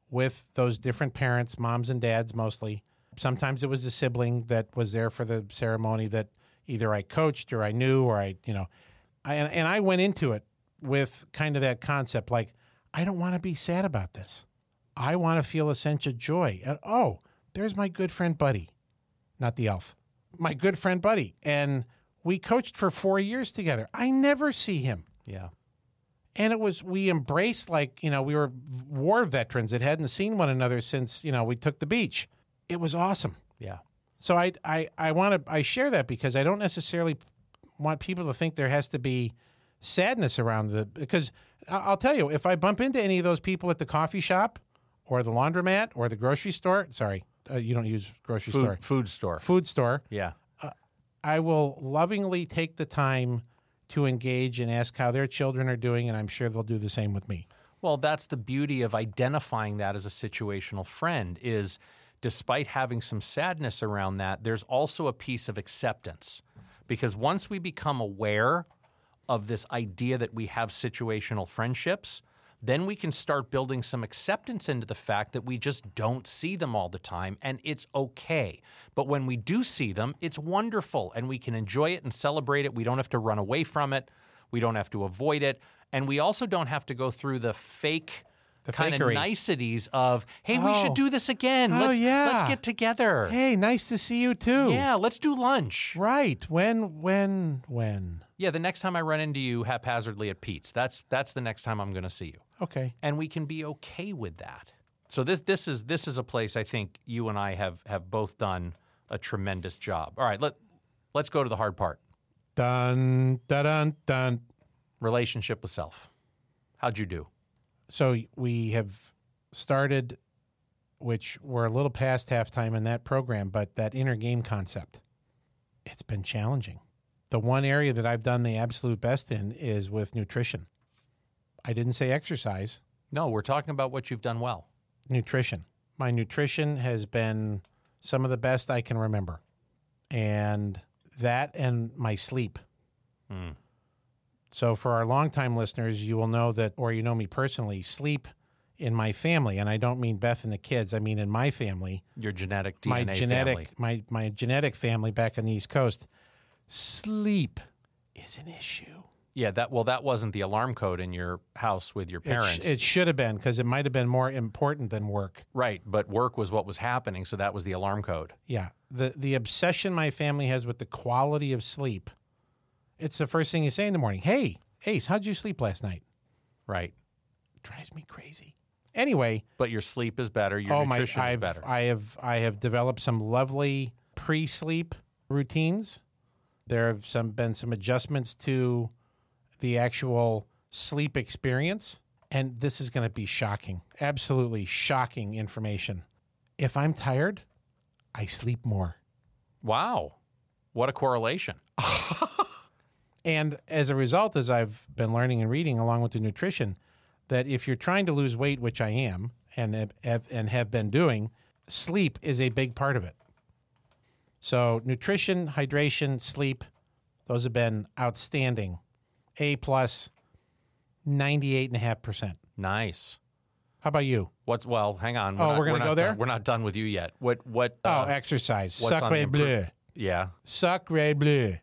with those different parents, moms and dads mostly, sometimes it was a sibling that was there for the ceremony that either I coached or I knew or I, you know, I, and I went into it with kind of that concept, like, I don't want to be sad about this. I want to feel a sense of joy. And, oh, there's my good friend Buddy, not the elf, my good friend Buddy. And we coached for four years together. I never see him. Yeah. And it was, we embraced, like, you know, we were war veterans that hadn't seen one another since, you know, we took the beach. It was awesome. Yeah. So I, I, I want to, I share that because I don't necessarily want people to think there has to be sadness around the, because I'll tell you, if I bump into any of those people at the coffee shop or the laundromat or the grocery store, sorry, uh, you don't use grocery food, store. Food store. Food store. Yeah. Uh, I will lovingly take the time to engage and ask how their children are doing, and I'm sure they'll do the same with me. Well, that's the beauty of identifying that as a situational friend is, despite having some sadness around that, there's also a piece of acceptance. Because once we become aware of this idea that we have situational friendships, then we can start building some acceptance into the fact that we just don't see them all the time, and it's okay. But when we do see them, it's wonderful, and we can enjoy it and celebrate it. We don't have to run away from it. We don't have to avoid it. And we also don't have to go through the fake the kind fakery. of niceties of, hey, oh. we should do this again. Oh, let's, yeah. let's get together. Hey, nice to see you, too. Yeah, let's do lunch. Right. When, when, when? Yeah, the next time I run into you haphazardly at Pete's, that's that's the next time I'm going to see you. Okay. And we can be okay with that. So this this is this is a place I think you and I have have both done a tremendous job. All right, let, let's go to the hard part. Dun, dun, dun, dun. Relationship with self. How'd you do? So we have started, which we're a little past halftime in that program, but that inner game concept, it's been challenging. The one area that I've done the absolute best in is with nutrition. I didn't say exercise. No, we're talking about what you've done well. Nutrition. My nutrition has been some of the best I can remember. And that and my sleep. Mm. So for our longtime listeners, you will know that, or you know me personally, sleep in my family, and I don't mean Beth and the kids, I mean in my family. Your genetic D N A my genetic, family. My, my genetic family back on the East Coast. Sleep is an issue. Yeah, that well, that wasn't the alarm code in your house with your parents. It, sh- it should have been, because it might have been more important than work. Right, but work was what was happening, so that was the alarm code. Yeah, the the obsession my family has with the quality of sleep. It's the first thing you say in the morning. Hey, Ace, how'd you sleep last night? Right. It drives me crazy. Anyway. But your sleep is better. Your oh nutrition my, I've, is better. I have I have developed some lovely pre-sleep routines. There have some been some adjustments to the actual sleep experience, and this is going to be shocking, absolutely shocking information. If I'm tired, I sleep more. Wow. What a correlation. And as a result, as I've been learning and reading along with the nutrition, that if you're trying to lose weight, which I am and have, and have been doing, sleep is a big part of it. So nutrition, hydration, sleep, those have been outstanding. A plus, ninety-eight point five percent. Nice. How about you? What's well, hang on. We're oh, not, we're going to go there? Done, we're not done with you yet. What? What? Oh, uh, exercise. Sacre bleu. Yeah. Sacre bleu.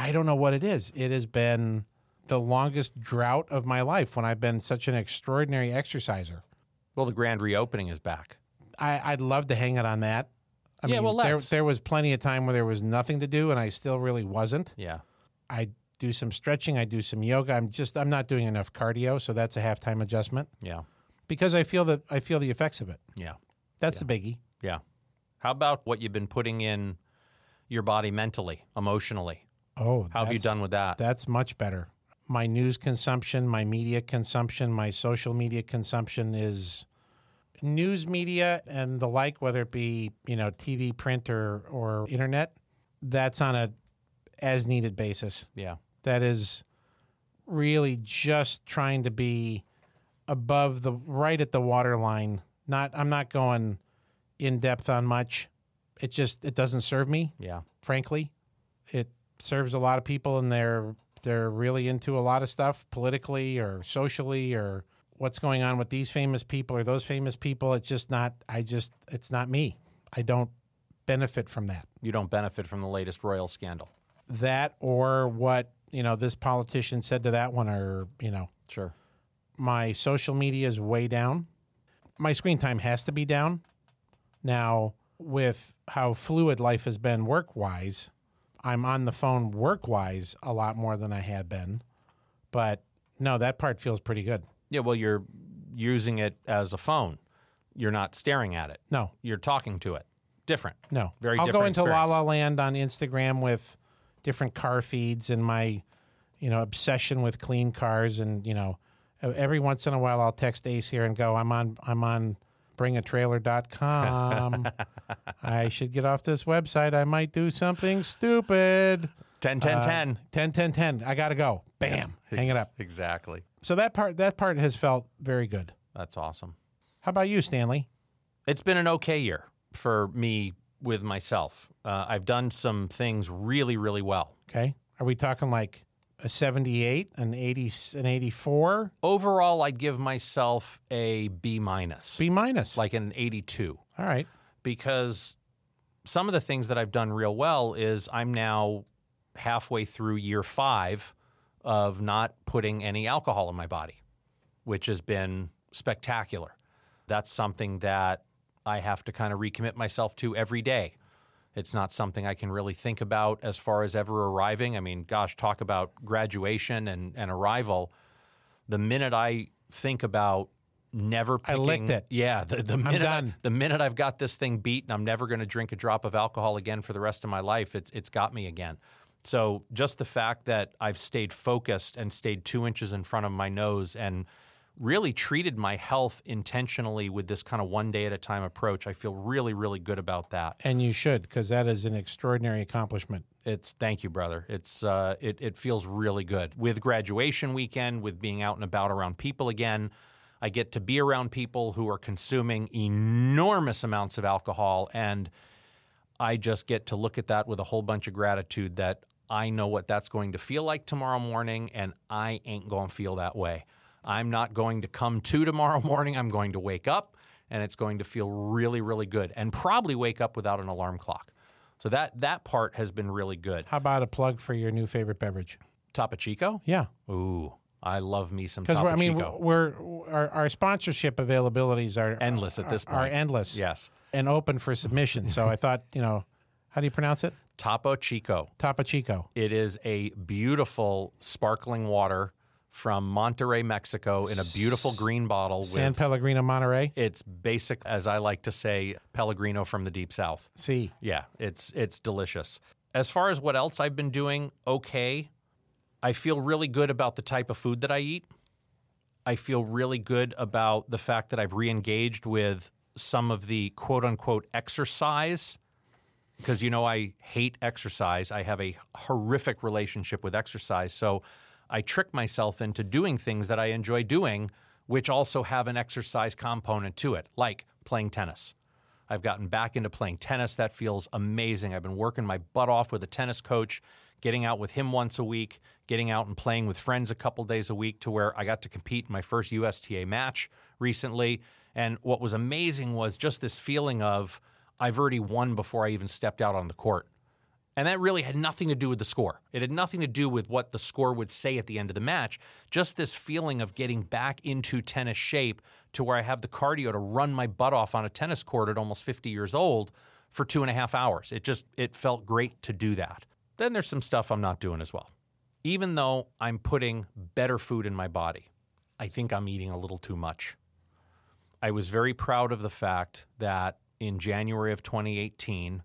I don't know what it is. It has been the longest drought of my life when I've been such an extraordinary exerciser. Well, the grand reopening is back. I, I'd love to hang it on that. I yeah, mean, well, there, there was plenty of time where there was nothing to do, and I still really wasn't. Yeah. I do some stretching. I do some yoga. I'm just, I'm not doing enough cardio, so that's a halftime adjustment. Yeah. Because I feel the, I feel the effects of it. Yeah. That's yeah. the biggie. Yeah. How about what you've been putting in your body mentally, emotionally? Oh. How have you done with that? That's much better. My news consumption, my media consumption, my social media consumption is... News media and the like, whether it be, you know, T V, print, or, or internet, that's on a as-needed basis. Yeah. That is really just trying to be above the, right at the waterline. Not, I'm not going in-depth on much. It just, it doesn't serve me. Yeah. Frankly. It serves a lot of people, and they're, they're really into a lot of stuff politically or socially or... What's going on with these famous people or those famous people? It's just not, I just, it's not me. I don't benefit from that. You don't benefit from the latest royal scandal. That or what, you know, this politician said to that one, or, you know. Sure. My social media is way down. My screen time has to be down. Now, with how fluid life has been work-wise, I'm on the phone work-wise a lot more than I had been. But, no, that part feels pretty good. Yeah, well, you're using it as a phone. You're not staring at it. No. You're talking to it. Different. No. Very I'll different I'll go into experience. La La Land on Instagram with different car feeds and my, you know, obsession with clean cars. And, you know, every once in a while I'll text Ace here and go, I'm on, I'm on bring a trailer dot com. I should get off this website. I might do something stupid. ten, ten, ten. ten, ten, ten. I got to go. Bam. Yeah, hang it up. Exactly. So that part, that part has felt very good. That's awesome. How about you, Stanley? It's been an okay year for me with myself. Uh, I've done some things really, really well. Okay. Are we talking like a seventy-eight, an eighty, an eighty-four? Overall, I'd give myself a B minus. B minus. Like an eighty-two. All right. Because some of the things that I've done real well is I'm now halfway through year five of not putting any alcohol in my body, which has been spectacular. That's something that I have to kind of recommit myself to every day. It's not something I can really think about as far as ever arriving. I mean, gosh, talk about graduation and, and arrival. The minute I think about never picking... I licked it. Yeah. The, the minute I'm done. I, the minute I've got this thing beat and I'm never going to drink a drop of alcohol again for the rest of my life, it's it's got me again. So just the fact that I've stayed focused and stayed two inches in front of my nose and really treated my health intentionally with this kind of one day at a time approach. I feel really, really good about that. And you should, because that is an extraordinary accomplishment. It's thank you, brother. It's uh, it, it feels really good. With graduation weekend, with being out and about around people again, I get to be around people who are consuming enormous amounts of alcohol, and I just get to look at that with a whole bunch of gratitude that I know what that's going to feel like tomorrow morning, and I ain't going to feel that way. I'm not going to come to tomorrow morning. I'm going to wake up, and it's going to feel really, really good, and probably wake up without an alarm clock. So that that part has been really good. How about a plug for your new favorite beverage? Topo Chico? Yeah. Ooh, I love me some Topo Chico. I mean, we're, we're, our, our sponsorship availabilities are endless at this point. Are endless. Yes. And open for submission. So I thought, you know, how do you pronounce it? Topo Chico. Topo Chico. It is a beautiful sparkling water from Monterrey, Mexico, in a beautiful green bottle. San with, Pellegrino, Monterrey? It's basic, as I like to say, Pellegrino from the Deep South. See. Yeah, it's it's delicious. As far as what else I've been doing, okay. I feel really good about the type of food that I eat. I feel really good about the fact that I've re-engaged with some of the quote-unquote exercise, because, you know, I hate exercise. I have a horrific relationship with exercise, so I trick myself into doing things that I enjoy doing, which also have an exercise component to it, like playing tennis. I've gotten back into playing tennis. That feels amazing. I've been working my butt off with a tennis coach, getting out with him once a week, getting out and playing with friends a couple days a week, to where I got to compete in my first U S T A match recently. And what was amazing was just this feeling of, I've already won before I even stepped out on the court. And that really had nothing to do with the score. It had nothing to do with what the score would say at the end of the match. Just this feeling of getting back into tennis shape to where I have the cardio to run my butt off on a tennis court at almost fifty years old for two and a half hours. It just, it felt great to do that. Then there's some stuff I'm not doing as well. Even though I'm putting better food in my body, I think I'm eating a little too much. I was very proud of the fact that in January of twenty eighteen,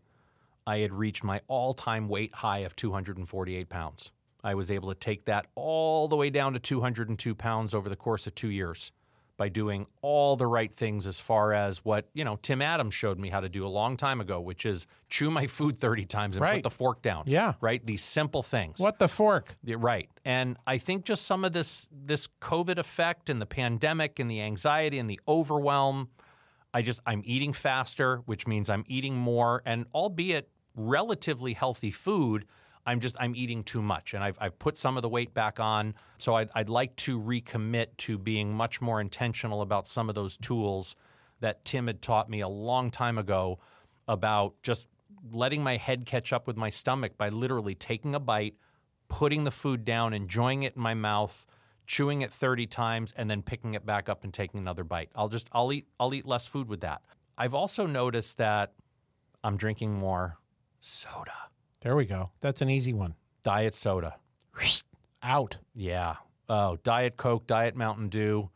I had reached my all-time weight high of two hundred forty-eight pounds. I was able to take that all the way down to two hundred two pounds over the course of two years by doing all the right things, as far as what, you know, Tim Adams showed me how to do a long time ago, which is chew my food thirty times and right. Put the fork down. Yeah. Right? These simple things. What the fork? Yeah, right. And I think just some of this this COVID effect and the pandemic and the anxiety and the overwhelm, I just, I'm eating faster, which means I'm eating more, and albeit relatively healthy food, I'm just, I'm eating too much. And I've, I've put some of the weight back on. So I'd, I'd like to recommit to being much more intentional about some of those tools that Tim had taught me a long time ago about just letting my head catch up with my stomach by literally taking a bite, putting the food down, enjoying it in my mouth, chewing it thirty times, and then picking it back up and taking another bite. I'll just I'll eat I'll eat less food with that. I've also noticed that I'm drinking more soda. There we go. That's an easy one. Diet soda. Out. Yeah. Oh, Diet Coke, Diet Mountain Dew.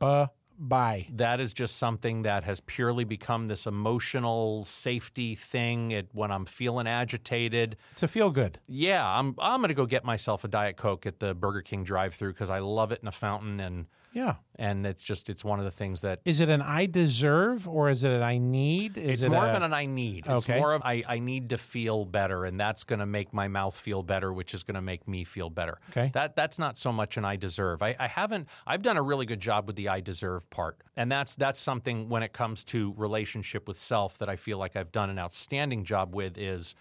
Uh, bye. That is just something that has purely become this emotional safety thing. It, when I'm feeling agitated, it's a feel good. Yeah, I'm I'm going to go get myself a Diet Coke at the Burger King drive-thru because I love it in a fountain, and yeah, and it's just it's one of the things that is it an I deserve or is it an I need? Is it's it more a... of an I need. Okay. It's more of I I need to feel better, and that's going to make my mouth feel better, which is going to make me feel better. Okay, that that's not so much an I deserve. I, I haven't I've done a really good job with the I deserve part. And that's that's something when it comes to relationship with self that I feel like I've done an outstanding job with is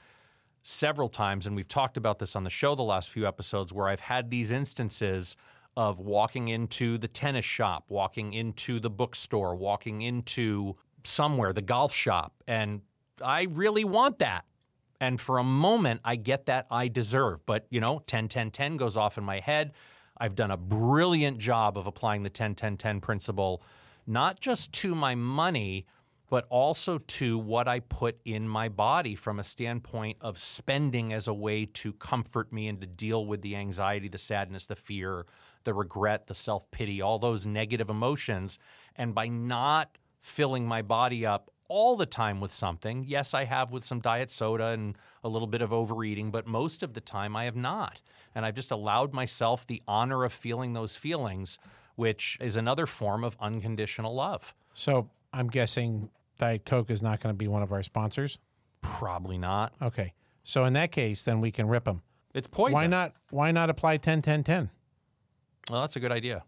several times, and we've talked about this on the show the last few episodes, where I've had these instances of walking into the tennis shop, walking into the bookstore, walking into somewhere, the golf shop, and I really want that. And for a moment, I get that I deserve. But, you know, ten ten ten goes off in my head. I've done a brilliant job of applying the ten ten ten principle, not just to my money, but also to what I put in my body from a standpoint of spending as a way to comfort me and to deal with the anxiety, the sadness, the fear, the regret, the self-pity, all those negative emotions. And by not filling my body up all the time with something, yes, I have with some diet soda and a little bit of overeating, but most of the time I have not. And I've just allowed myself the honor of feeling those feelings, which is another form of unconditional love. So I'm guessing Diet Coke is not going to be one of our sponsors? Probably not. Okay. So in that case, then we can rip them. It's poison. Why not, why not apply ten ten ten? Well, that's a good idea.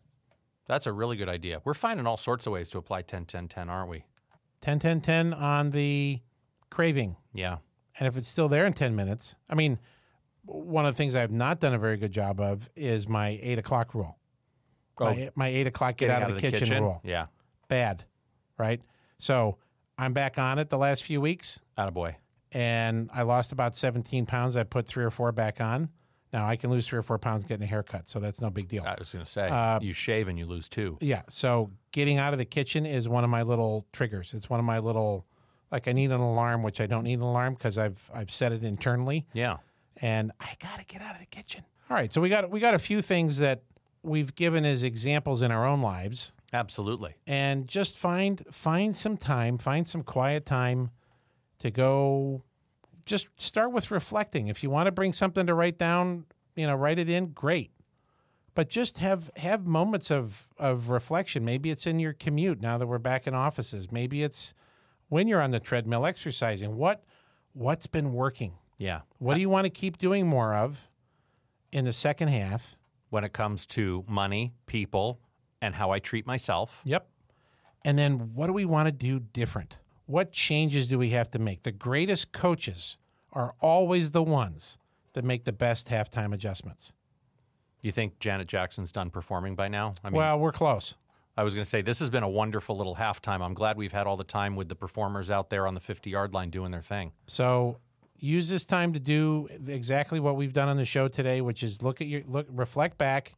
That's a really good idea. We're finding all sorts of ways to apply ten ten ten, aren't we? ten ten ten on the craving. Yeah. And if it's still there in ten minutes, I mean, one of the things I've not done a very good job of is my eight o'clock rule. Oh, my, my eight o'clock get out, out of the, the kitchen, kitchen rule. Yeah. Bad, right? So I'm back on it the last few weeks. Attaboy. And I lost about seventeen pounds. I put three or four back on. Now, I can lose three or four pounds getting a haircut, so that's no big deal. I was going to say, uh, you shave and you lose two. Yeah, so getting out of the kitchen is one of my little triggers. It's one of my little, like I need an alarm, which I don't need an alarm because I've I've set it internally. Yeah. And I got to get out of the kitchen. All right, so we got we got a few things that we've given as examples in our own lives. Absolutely. And just find find some time, find some quiet time to go. Just start with reflecting. If you want to bring something to write down, you know, write it in, great. But just have have moments of, of reflection. Maybe it's in your commute now that we're back in offices. Maybe it's when you're on the treadmill exercising. What, what's been working? Yeah. What do you want to keep doing more of in the second half? When it comes to money, people, and how I treat myself. Yep. And then what do we want to do different? What changes do we have to make? The greatest coaches are always the ones that make the best halftime adjustments. You think Janet Jackson's done performing by now? I mean, well, we're close. I was going to say, this has been a wonderful little halftime. I'm glad we've had all the time with the performers out there on the fifty-yard line doing their thing. So use this time to do exactly what we've done on the show today, which is look at your look, reflect back,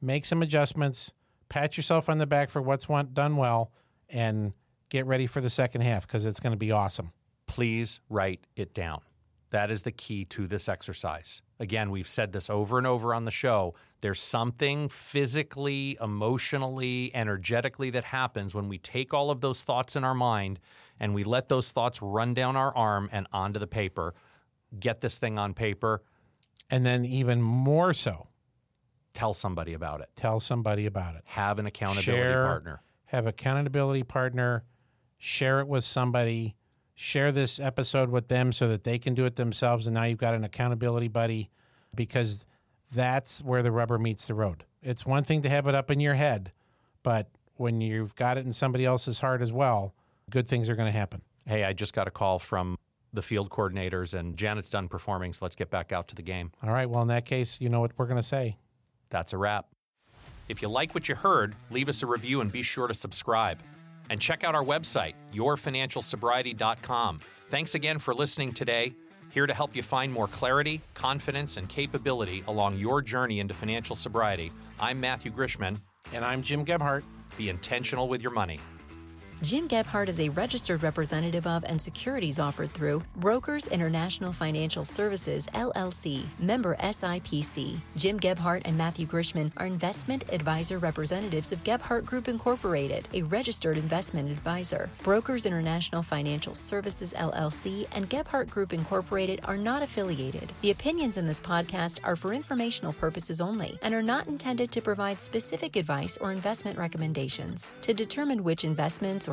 make some adjustments, pat yourself on the back for what's done well, and get ready for the second half because it's going to be awesome. Please write it down. That is the key to this exercise. Again, we've said this over and over on the show. There's something physically, emotionally, energetically that happens when we take all of those thoughts in our mind and we let those thoughts run down our arm and onto the paper. Get this thing on paper. And then even more so, tell somebody about it. Tell somebody about it. Have an accountability Share, partner. Have an accountability partner. Share it with somebody, share this episode with them so that they can do it themselves. And now you've got an accountability buddy, because that's where the rubber meets the road. It's one thing to have it up in your head, but when you've got it in somebody else's heart as well, good things are going to happen. Hey, I just got a call from the field coordinators, and Janet's done performing, so let's get back out to the game. All right. Well, in that case, you know what we're going to say. That's a wrap. If you like what you heard, leave us a review and be sure to subscribe. And check out our website, your financial sobriety dot com. Thanks again for listening today. Here to help you find more clarity, confidence, and capability along your journey into financial sobriety. I'm Matthew Grishman. And I'm Jim Gebhardt. Be intentional with your money. Jim Gebhardt is a registered representative of and securities offered through Brokers International Financial Services, L L C, member S I P C. Jim Gebhardt and Matthew Grishman are investment advisor representatives of Gebhardt Group Incorporated, a registered investment advisor. Brokers International Financial Services, L L C, and Gebhardt Group Incorporated are not affiliated. The opinions in this podcast are for informational purposes only and are not intended to provide specific advice or investment recommendations. To determine which investments or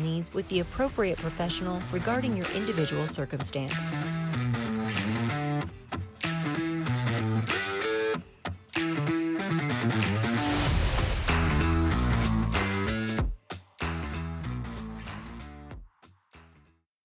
needs with the appropriate professional regarding your individual circumstance.